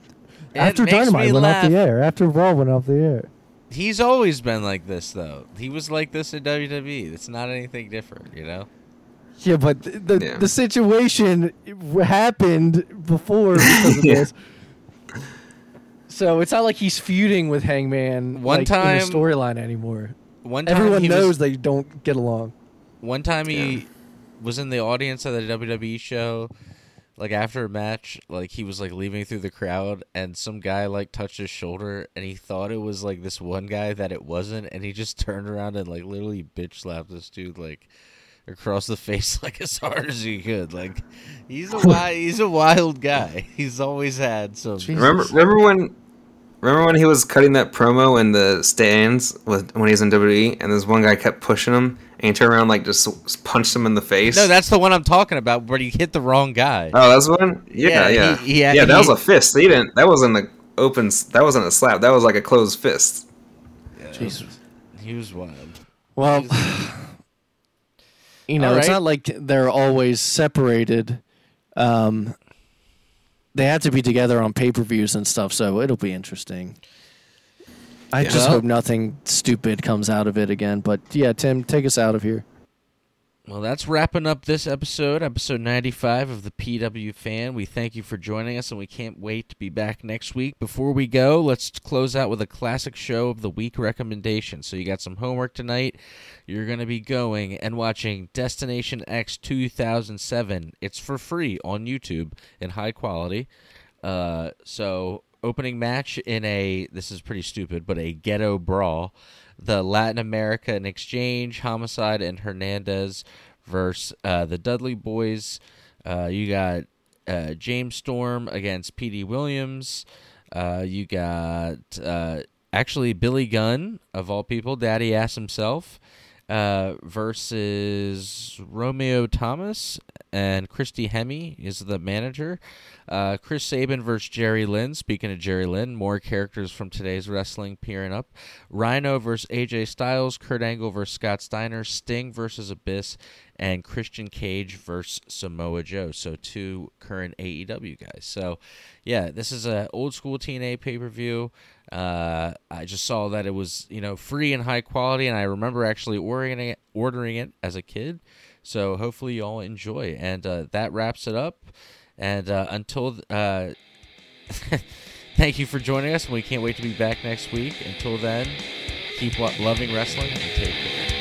after Dynamite went laugh. off the air, after Raw went off the air. He's always been like this, though. He was like this in W W E. It's not anything different, you know? Yeah, but the the, yeah. the situation happened before because of yeah. this. So it's not like he's feuding with Hangman one like, time, in the storyline anymore. One time Everyone knows was, they don't get along. One time he yeah. was in the audience at the W W E show. Like, after a match, like, he was, like, leaving through the crowd, and some guy, like, touched his shoulder, and he thought it was, like, this one guy that it wasn't, and he just turned around and, like, literally bitch-slapped this dude, like, across the face, like, as hard as he could. Like, he's a wild, he's a wild guy. He's always had some... Remember, remember when... Remember when he was cutting that promo in the stands with when he was in W W E, and this one guy kept pushing him, and he turned around and like, just punched him in the face? No, that's the one I'm talking about, where he hit the wrong guy. Oh, that's the one? Yeah, yeah. Yeah, he, he had, yeah that he, was a fist. He didn't, that wasn't an open... That wasn't a slap. That was like a closed fist. Yeah, Jesus. He was wild. Well, you know, right. It's not like they're always separated. Um... They have to be together on pay-per-views and stuff, so it'll be interesting. I yeah. just hope nothing stupid comes out of it again. But, yeah, Tim, take us out of here. Well, that's wrapping up this episode, episode ninety-five of the P W Fan. We thank you for joining us, and we can't wait to be back next week. Before we go, let's close out with a classic show of the week recommendation. So you got some homework tonight. You're going to be going and watching Destination X two thousand seven. It's for free on YouTube in high quality. Uh, so opening match in a, this is pretty stupid, but a ghetto brawl. The Latin America in Exchange, Homicide, and Hernandez versus uh, the Dudley Boys. Uh, you got uh, James Storm against P D Williams. Uh, you got uh, actually Billy Gunn, of all people, Daddy Ass himself, uh, versus Romeo Thomas, and Christy Hemme is the manager. Uh, Chris Sabin versus Jerry Lynn. Speaking of Jerry Lynn, more characters from today's wrestling peering up. Rhino versus A J Styles. Kurt Angle versus Scott Steiner. Sting versus Abyss. And Christian Cage versus Samoa Joe. So two current A E W guys. So, yeah, this is an old-school T N A pay-per-view. Uh, I just saw that it was, you know, free and high quality, and I remember actually ordering it, ordering it as a kid. So hopefully you all enjoy. And uh, that wraps it up. And uh, until th- uh, thank you for joining us. We can't wait to be back next week. Until then, keep lo- loving wrestling and take care.